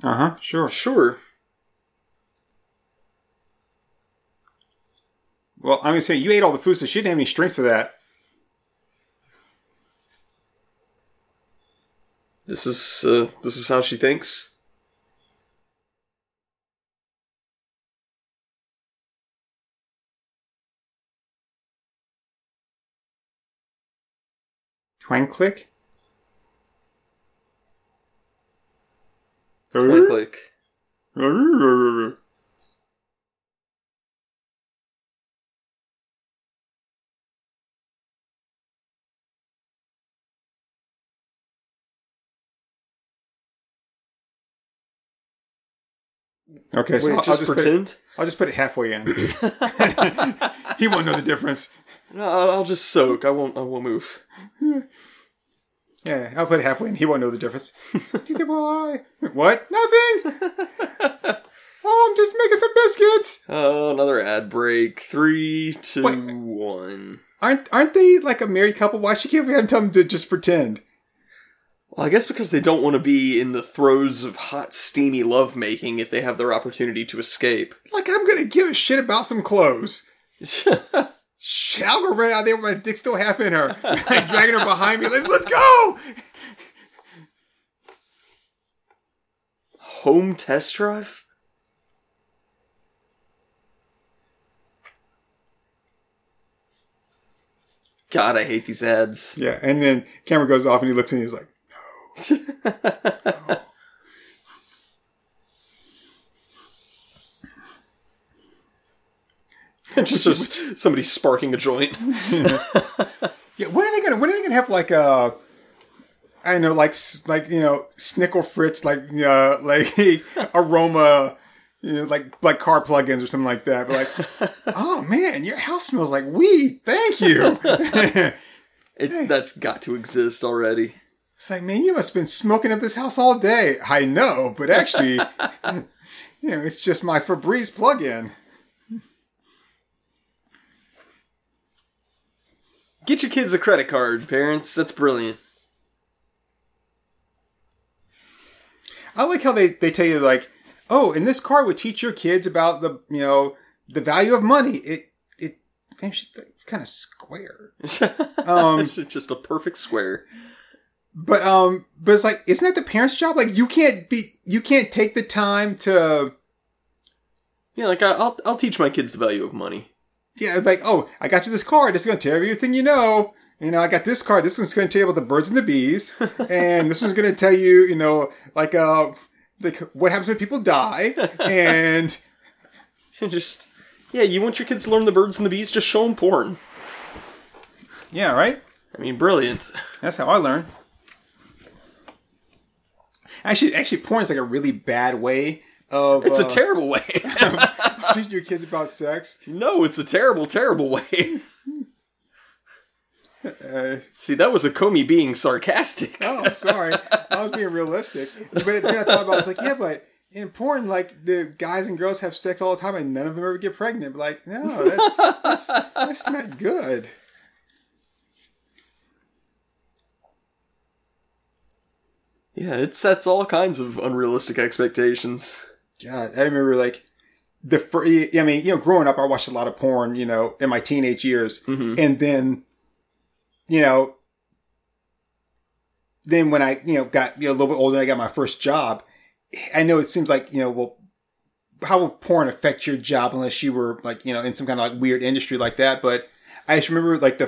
Uh-huh, sure. Sure. Well, I'm going to say, you ate all the food, so she didn't have any strength for that. This is how she thinks? Twang click? Twang click. Okay, wait, so I'll just pretend. I'll just put it halfway in. He won't know the difference. No, I'll just soak. I won't move. Yeah, I'll put it halfway in. He won't know the difference. What? Nothing. Oh, I'm just making some biscuits. Oh, another ad break. 3, 2, wait, one. Aren't they like a married couple? Why can't we have them to just pretend? Well, I guess because they don't want to be in the throes of hot, steamy lovemaking if they have their opportunity to escape. Like, I'm going to give a shit about some clothes. Shit, I'll go right out there with my dick still half in her. Like, dragging her behind me. Let's go! Home test drive? God, I hate these ads. Yeah, and then camera goes off and he looks and he's like, no. Just somebody sparking a joint. Yeah, when are they gonna have like a, I don't know, like you know, Snickle Fritz like aroma, you know, like car plugins or something like that. But like, oh man, your house smells like weed. Thank you. That's got to exist already. It's like, man, you must have been smoking at this house all day. I know, but actually, you know, it's just my Febreze plug-in. Get your kids a credit card, parents. That's brilliant. I like how they tell you, like, oh, and this card would teach your kids about the, you know, the value of money. It kind of square. It's just a perfect square. But it's like, isn't that the parents' job? Like, you can't take the time to. Yeah, like I'll teach my kids the value of money. Yeah, like, oh, I got you this card. It's going to tell you everything you know. You know, I got this card. This one's going to tell you about the birds and the bees, and this one's going to tell you, you know, like what happens when people die, and just yeah, you want your kids to learn the birds and the bees? Just show them porn. Yeah, right. I mean, brilliant. That's how I learn. Actually, porn is like a really bad way of. It's a terrible way. Teaching your kids about sex. No, it's a terrible, terrible way. See, that was Akomi being sarcastic. Oh, I'm sorry. I was being realistic. But then I thought about it, I was like, yeah, but in porn, like, the guys and girls have sex all the time and none of them ever get pregnant. But like, no, that's not good. Yeah, it sets all kinds of unrealistic expectations. God, I remember, like, I mean, you know, growing up, I watched a lot of porn, you know, in my teenage years. Mm-hmm. And then, you know, then when I, you know, got a little bit older, I got my first job. I know it seems like, you know, well, how will porn affect your job unless you were like, you know, in some kind of like weird industry like that? But I just remember like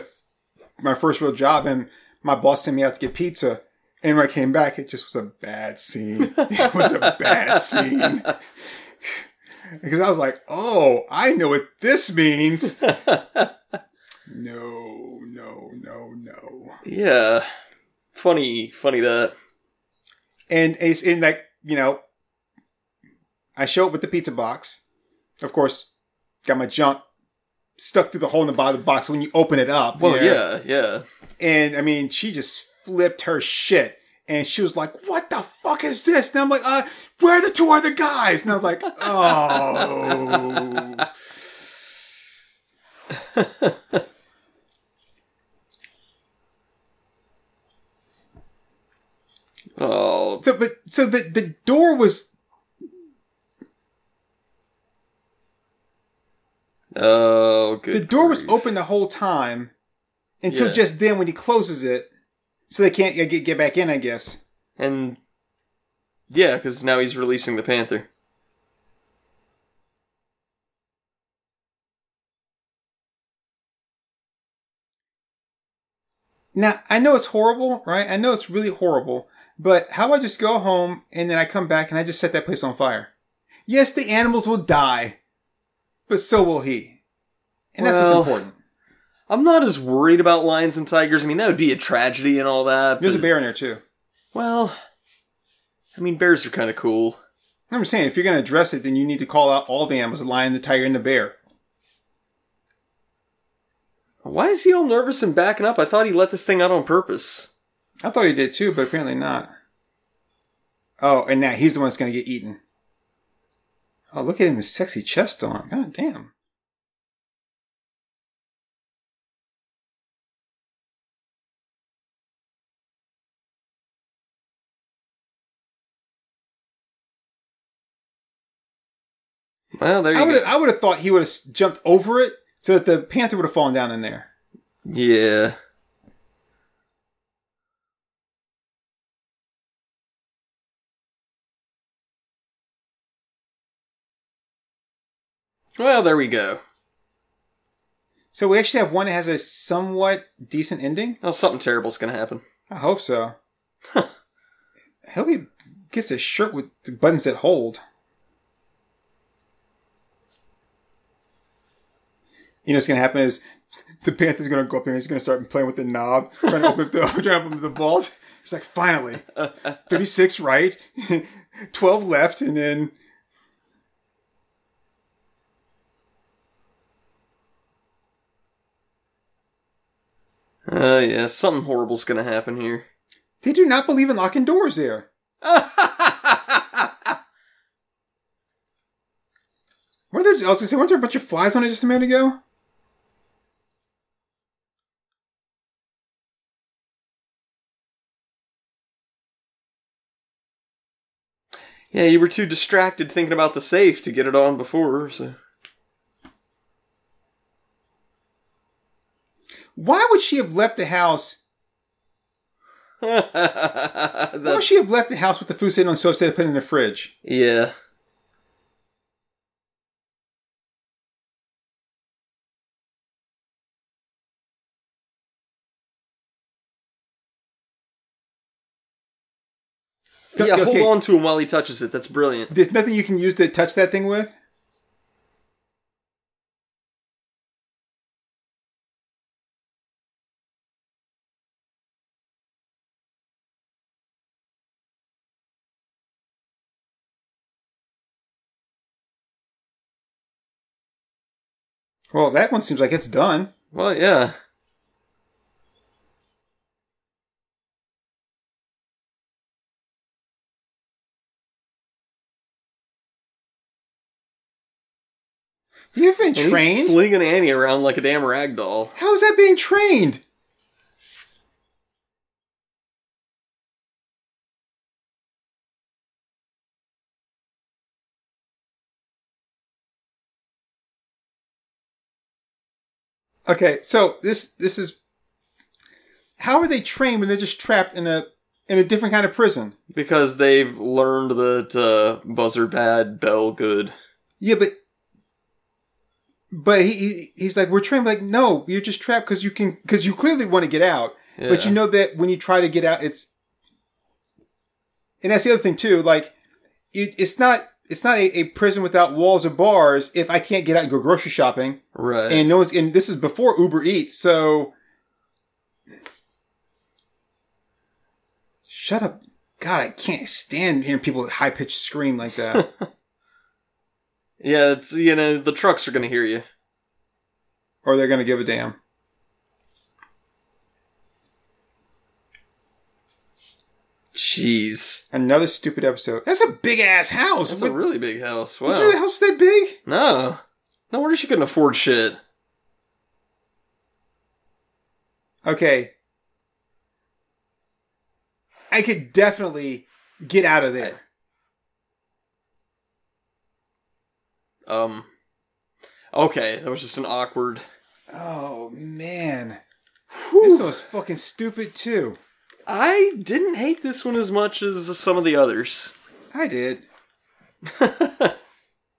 my first real job, and my boss sent me out to get pizza. And when I came back, it just was a bad scene. It was a bad scene. Because I was like, oh, I know what this means. No. Yeah. Funny that. And it's in like, you know, I show up with the pizza box. Of course, got my junk stuck through the hole in the bottom of the box when you open it up. Well, you know? Yeah. And I mean, she just flipped her shit. And she was like, what the fuck is this? And I'm like, where are the two other guys? And I'm like, oh. Oh. So the door was... Oh, good. The door was open the whole time until just then when he closes it. So they can't get back in, I guess. And, yeah, because now he's releasing the panther. Now, I know it's horrible, right? I know it's really horrible. But how about I just go home, and then I come back, and I just set that place on fire? Yes, the animals will die, but so will he. And that's what's important. I'm not as worried about lions and tigers. I mean, that would be a tragedy and all that. There's a bear in there, too. Well, I mean, bears are kind of cool. I'm saying, if you're going to address it, then you need to call out all the animals, the lion, the tiger, and the bear. Why is he all nervous and backing up? I thought he let this thing out on purpose. I thought he did, too, but apparently not. Oh, and now he's the one that's going to get eaten. Oh, look at him, his sexy chest on. God damn. Well, there you go. I would have thought he would have jumped over it so that the panther would have fallen down in there. Yeah. Well, there we go. So we actually have one that has a somewhat decent ending? Oh, something terrible's going to happen. I hope so. Huh. I hope he gets a shirt with the buttons that hold. You know what's going to happen is the panther's going to go up there and he's going to start playing with the knob, trying to open up the balls. He's like, finally, 36 right, 12 left, and then... Yeah, something horrible's going to happen here. They do not believe in locking doors there. Weren't there a bunch of flies on it just a minute ago? Yeah, you were too distracted thinking about the safe to get it on before, so... Why would she have left the house? Why would she have left the house with the food sitting on the sofa instead of putting it in the fridge? Yeah. Yeah, okay. Hold on to him while he touches it. That's brilliant. There's nothing you can use to touch that thing with? Well, that one seems like it's done. Well, yeah. You've been trained? He's slinging Annie around like a damn rag doll. How is that being trained? Okay, so this is... How are they trained when they're just trapped in a different kind of prison? Because they've learned that buzzer bad, bell good. Yeah, but he's like, we're trained. Like, no, you're just trapped because you clearly want to get out. Yeah. But you know that when you try to get out, it's... And that's the other thing too. Like, it's not a prison without walls or bars. If I can't get out and go grocery shopping, right? And this is before Uber Eats, so shut up. God, I can't stand hearing people with high pitched scream like that. Yeah, it's, you know, the trucks are going to hear you, or they're going to give a damn. Jeez. Another stupid episode. That's a big-ass house. That's a really big house. Wow. Did you know the house was that big? No. No wonder she couldn't afford shit. Okay. I could definitely get out of there. Okay. That was just an awkward... Oh, man. Whew. This one was fucking stupid, too. I didn't hate this one as much as some of the others. I did.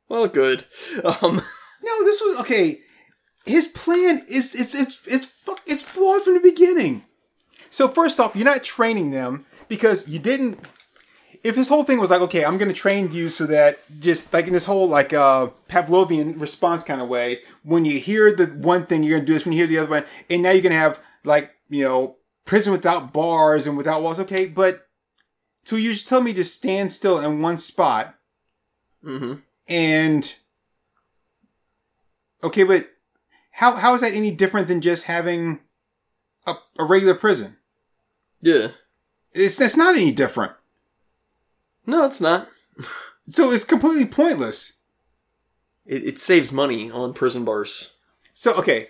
Well, good. No, this was okay. His plan is it's flawed from the beginning. So first off, you're not training them because you didn't. If this whole thing was like, okay, I'm going to train you so that just like in this whole like Pavlovian response kind of way, when you hear the one thing, you're going to do this. When you hear the other one, and now you're going to have like, you know, prison without bars and without walls. Okay, but so you just tell me to stand still in one spot. Mm-hmm. And okay, but how is that any different than just having a regular prison? Yeah. It's not any different. No, it's not. So it's completely pointless. It saves money on prison bars. So, okay.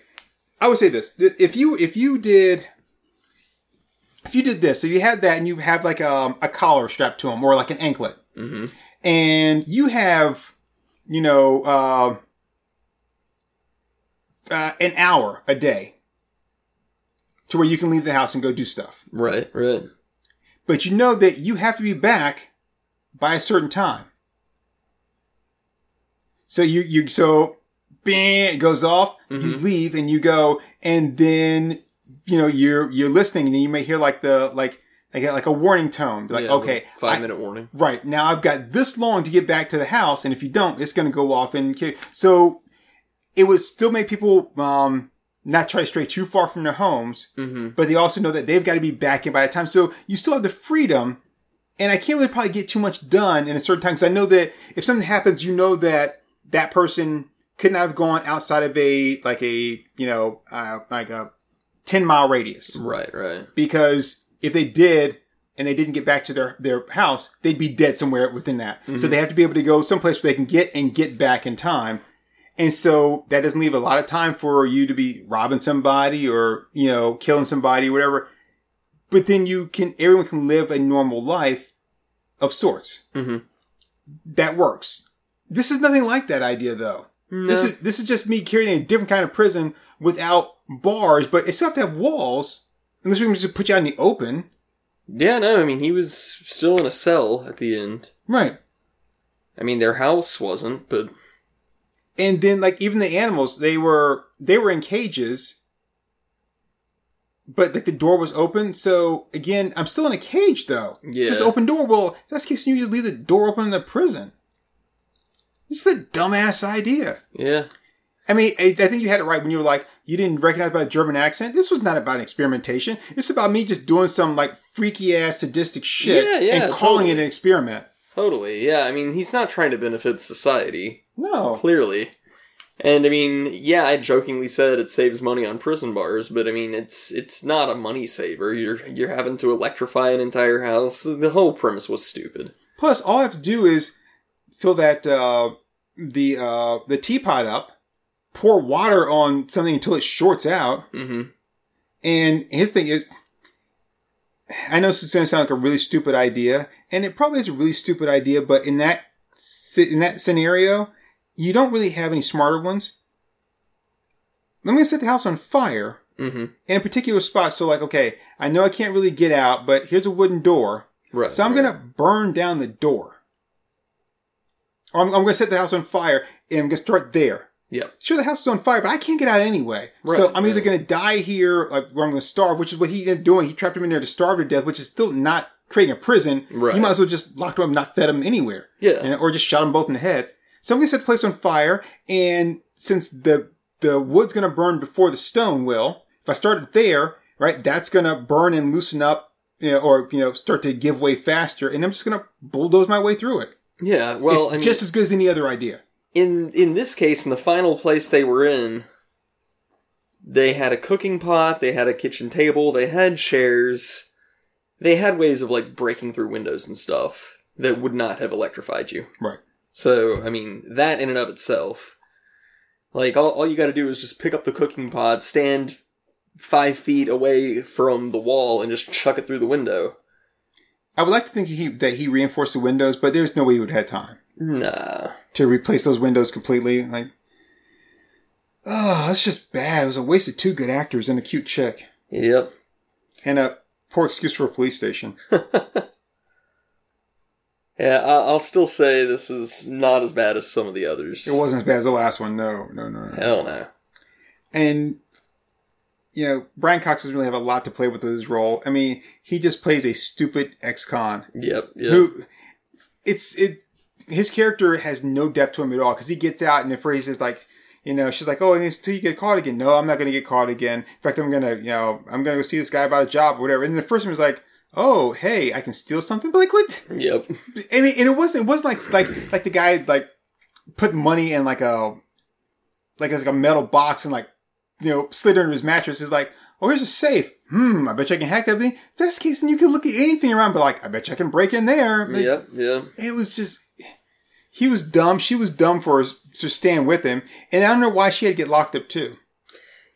I would say this. If you did this, so you had that and you have like a collar strapped to them or like an anklet. Mm-hmm. And you have, you know, an hour a day to where you can leave the house and go do stuff. Right, right. But you know that you have to be back by a certain time. So so bang, it goes off, mm-hmm. You leave and you go, and then you know, you're listening and you may hear like the, like a warning tone. Like, yeah, okay. 5 minute warning. Right. Now I've got this long to get back to the house. And if you don't, it's going to go off. And so it would still make people, not try to stray too far from their homes, mm-hmm. But they also know that they've got to be back in by the time. So you still have the freedom, and I can't really probably get too much done in a certain time. Cause I know that if something happens, you know, that person could not have gone outside of a 10-mile radius. Right, right. Because if they did and they didn't get back to their house, they'd be dead somewhere within that. Mm-hmm. So they have to be able to go someplace where they can get back in time. And so that doesn't leave a lot of time for you to be robbing somebody or, you know, killing somebody or whatever. But then everyone can live a normal life of sorts. Mm-hmm. That works. This is nothing like that idea though. No. This is just me carrying a different kind of prison without bars, but it still have to have walls. Unless we can just put you out in the open. Yeah, no, I mean, he was still in a cell at the end. Right. I mean, their house wasn't, but... And then, like, even the animals, they were in cages, but, like, the door was open, so, again, I'm still in a cage, though. Yeah. Just open door. Well, if that's the case, you just leave the door open in the prison. It's a dumbass idea. Yeah. I mean, I think you had it right when you were like, you didn't recognize by a German accent. This was not about experimentation. It's about me just doing some like freaky ass sadistic shit and calling it an experiment. Totally. Yeah. I mean, he's not trying to benefit society. No. Clearly. And I mean, yeah, I jokingly said it saves money on prison bars, but I mean, it's not a money saver. You're having to electrify an entire house. The whole premise was stupid. Plus, all I have to do is fill that, the teapot up. Pour water on something until it shorts out. Mm-hmm. And his thing is, I know this is going to sound like a really stupid idea, and it probably is a really stupid idea, but in that scenario, you don't really have any smarter ones. I'm going to set the house on fire in a particular spot. So, like, okay, I know I can't really get out, but here's a wooden door. Right. So I'm going to burn down the door. Or I'm going to set the house on fire, and I'm going to start there. Yeah. Sure, the house is on fire, but I can't get out anyway. Right, so I'm either going to die here, like, or I'm going to starve, which is what he ended up doing. He trapped him in there to starve to death, which is still not creating a prison. Right. You might as well just locked him up, not fed him anywhere. Yeah. You know, or just shot them both in the head. So I'm going to set the place on fire, and since the wood's going to burn before the stone will, if I started there, right, that's going to burn and loosen up, you know, or, you know, start to give way faster, and I'm just going to bulldoze my way through it. Yeah, well, it's just as good as any other idea. In this case, in the final place they were in, they had a cooking pot, they had a kitchen table, they had chairs, they had ways of, like, breaking through windows and stuff that would not have electrified you. Right. So, I mean, that in and of itself, like, all you gotta do is just pick up the cooking pot, stand 5 feet away from the wall, and just chuck it through the window. I would like to think that he reinforced the windows, but there's no way he would have had time. Nah. To replace those windows completely. Like, oh, that's just bad. It was a waste of two good actors and a cute chick. Yep. And a poor excuse for a police station. Yeah, I'll still say this is not as bad as some of the others. It wasn't as bad as the last one. No. Hell no. And, you know, Brian Cox doesn't really have a lot to play with his role. I mean, he just plays a stupid ex-con. Yep. His character has no depth to him at all, because he gets out and the phrase is like, you know, she's like, oh, and it's till you get caught again. No, I'm not going to get caught again. In fact, I'm going to go see this guy about a job or whatever. And the first one is like, oh, hey, I can steal something? But, like, what? Yep. I mean, and it wasn't like the guy, like, put money in, like a metal box and, like, you know, slid under his mattress. It's like, oh, here's a safe. I bet you I can hack that thing. Best case, and you can look at anything around, but, like, I bet you I can break in there. Like, yeah. It was just, he was dumb. She was dumb for us to stand with him. And I don't know why she had to get locked up, too.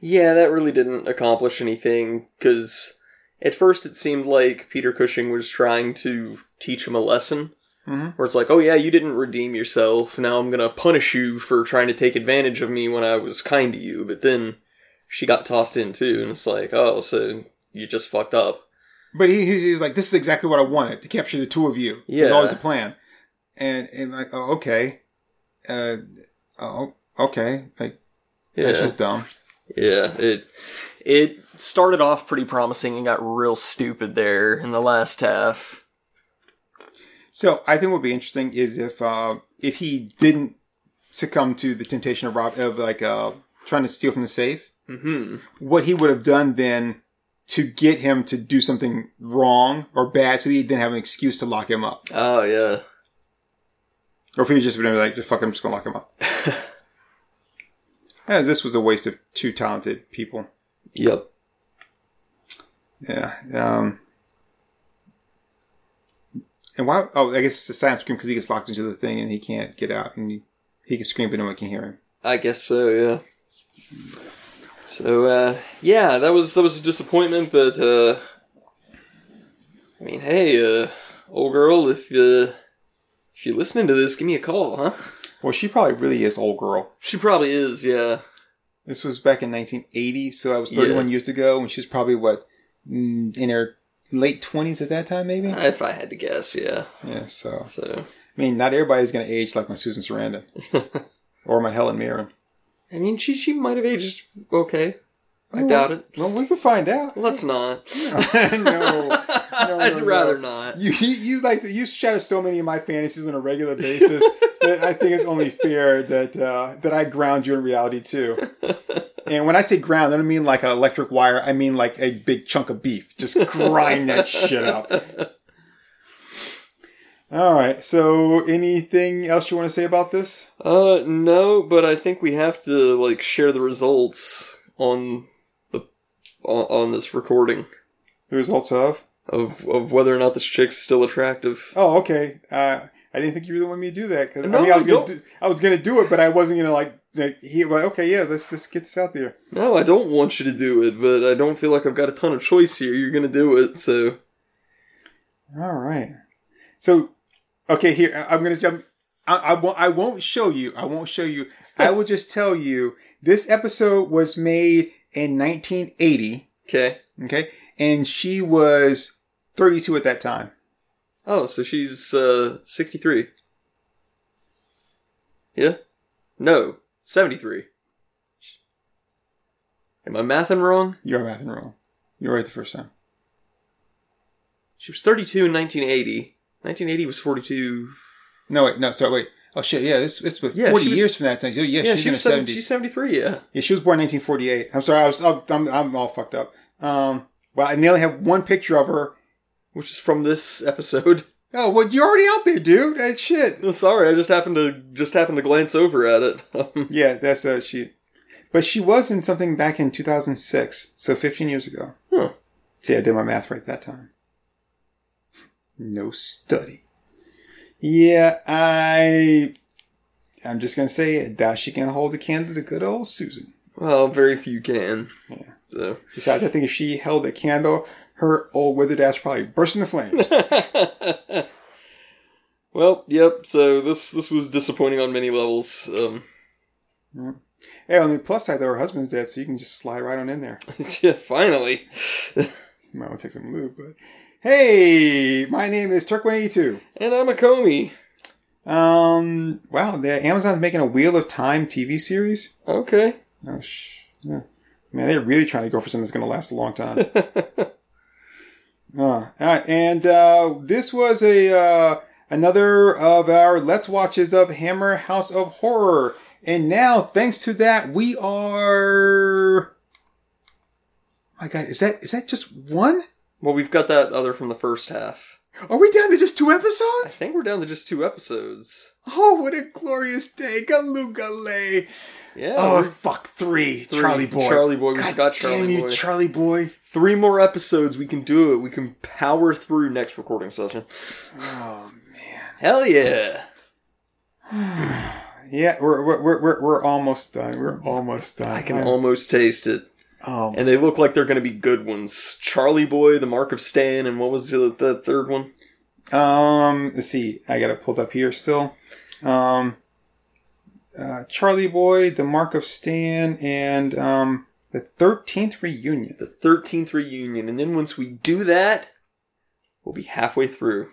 Yeah, that really didn't accomplish anything, because at first, it seemed like Peter Cushing was trying to teach him a lesson, where it's like, oh yeah, you didn't redeem yourself, now I'm going to punish you for trying to take advantage of me when I was kind to you, but then she got tossed in too, and it's like, oh, so you just fucked up. But he was like, this is exactly what I wanted, to capture the two of you. Yeah. It was always the plan. And like, oh, okay. Like, yeah. That's just dumb. Yeah, it started off pretty promising and got real stupid there in the last half. So I think what would be interesting is if he didn't succumb to the temptation of trying to steal from the safe, what he would have done then to get him to do something wrong or bad, so he didn't have an excuse to lock him up. Oh yeah. Or if he just been like, fuck, I'm just gonna lock him up. Yeah, this was a waste of two talented people. Yep. Yeah. And why? Oh, I guess it's the silent scream because he gets locked into the thing and he can't get out, and he can scream but no one can hear him. I guess so. Yeah. So yeah, that was a disappointment, but I mean, hey, old girl, if you're listening to this, give me a call, huh? Well, she probably really is old girl. She probably is, yeah. This was back in 1980, so that was 31 years ago, and she's probably, in her late 20s at that time, maybe? If I had to guess, yeah. Yeah, so. I mean, not everybody's going to age like my Susan Sarandon. Or my Helen Mirren. I mean, she might have aged okay. I doubt it. Well, we can find out. Let's not. No, I'd rather not. You shatter so many of my fantasies on a regular basis that I think it's only fair that I ground you in reality too. And when I say ground, I don't mean like an electric wire. I mean like a big chunk of beef. Just grind that shit up. All right. So, anything else you want to say about this? No, but I think we have to share the results on this recording. The results of? Of whether or not this chick's still attractive. Oh, okay. I didn't think you really wanted me to do that. I was going to do it, but I wasn't going to let's get this out there. No, I don't want you to do it, but I don't feel like I've got a ton of choice here. You're going to do it, so. All right. So, okay, here, I'm going to jump. I won't show you. I will just tell you, this episode was made in 1980. Okay. Okay. And she was 32 at that time. Oh, so she's 63. Yeah? No, 73. Am I mathing wrong? You are mathing wrong. You were right the first time. She was 32 in 1980. 1980 was 42... No, wait. No, sorry, wait. Oh, shit. Yeah, it's 40 years from that time. Yeah, she's in her 70s. She's 73, yeah. Yeah, she was born in 1948. I'm sorry. I'm all fucked up. Well, and they only have one picture of her. Which is from this episode. Oh, well, you're already out there, dude. That shit. No, sorry. I just happened to glance over at it. Yeah, that's she. But she was in something back in 2006. So 15 years ago. Huh. See, I did my math right that time. No study. Yeah, I'm just going to say it. I doubt she can hold a candle to good old Susan. Well, very few can. Yeah. So. Besides, I think if she held a candle, her old withered ass would probably burst into flames. Well, yep. So this was disappointing on many levels. Hey, on the plus side, though, her husband's dead, so you can just slide right on in there. Yeah, finally. You might want to take some lube, but... Hey, my name is Turk182. And I'm Akomi. Wow, Amazon's making a Wheel of Time TV series. Okay. Oh, yeah. Man, they're really trying to go for something that's going to last a long time. All right, and this was another of our Let's Watches of Hammer House of Horror. And now, thanks to that, we are... My God, is that just one? Well, we've got that other from the first half. Are we down to just two episodes? I think we're down to just two episodes. Oh, what a glorious day. Galugale. Yeah. Oh, fuck. Three. Charlie Boy. Charlie Boy. We've got Charlie Boy. Damn you, Charlie Boy. Three more episodes. We can do it. We can power through next recording session. Oh, man. Hell yeah. Yeah, we're almost done. We're almost done. I can almost taste it. Oh, and they look like they're going to be good ones. Charlie Boy, The Mark of Stan, and what was the third one? Let's see. I got it pulled up here still. Charlie Boy, The Mark of Stan, and the 13th Reunion. The 13th Reunion. And then once we do that, we'll be halfway through.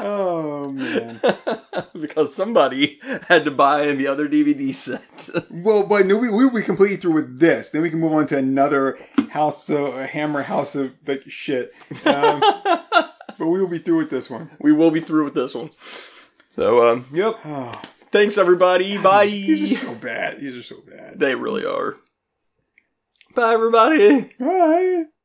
Oh, man. Because somebody had to buy the other DVD set. Well, but we completely through with this. Then we can move on to another house, Hammer House of like, shit. But we will be through with this one. We will be through with this one. So, yep. Oh. Thanks, everybody. God, bye. These are so bad. They really are. Bye, everybody. Bye.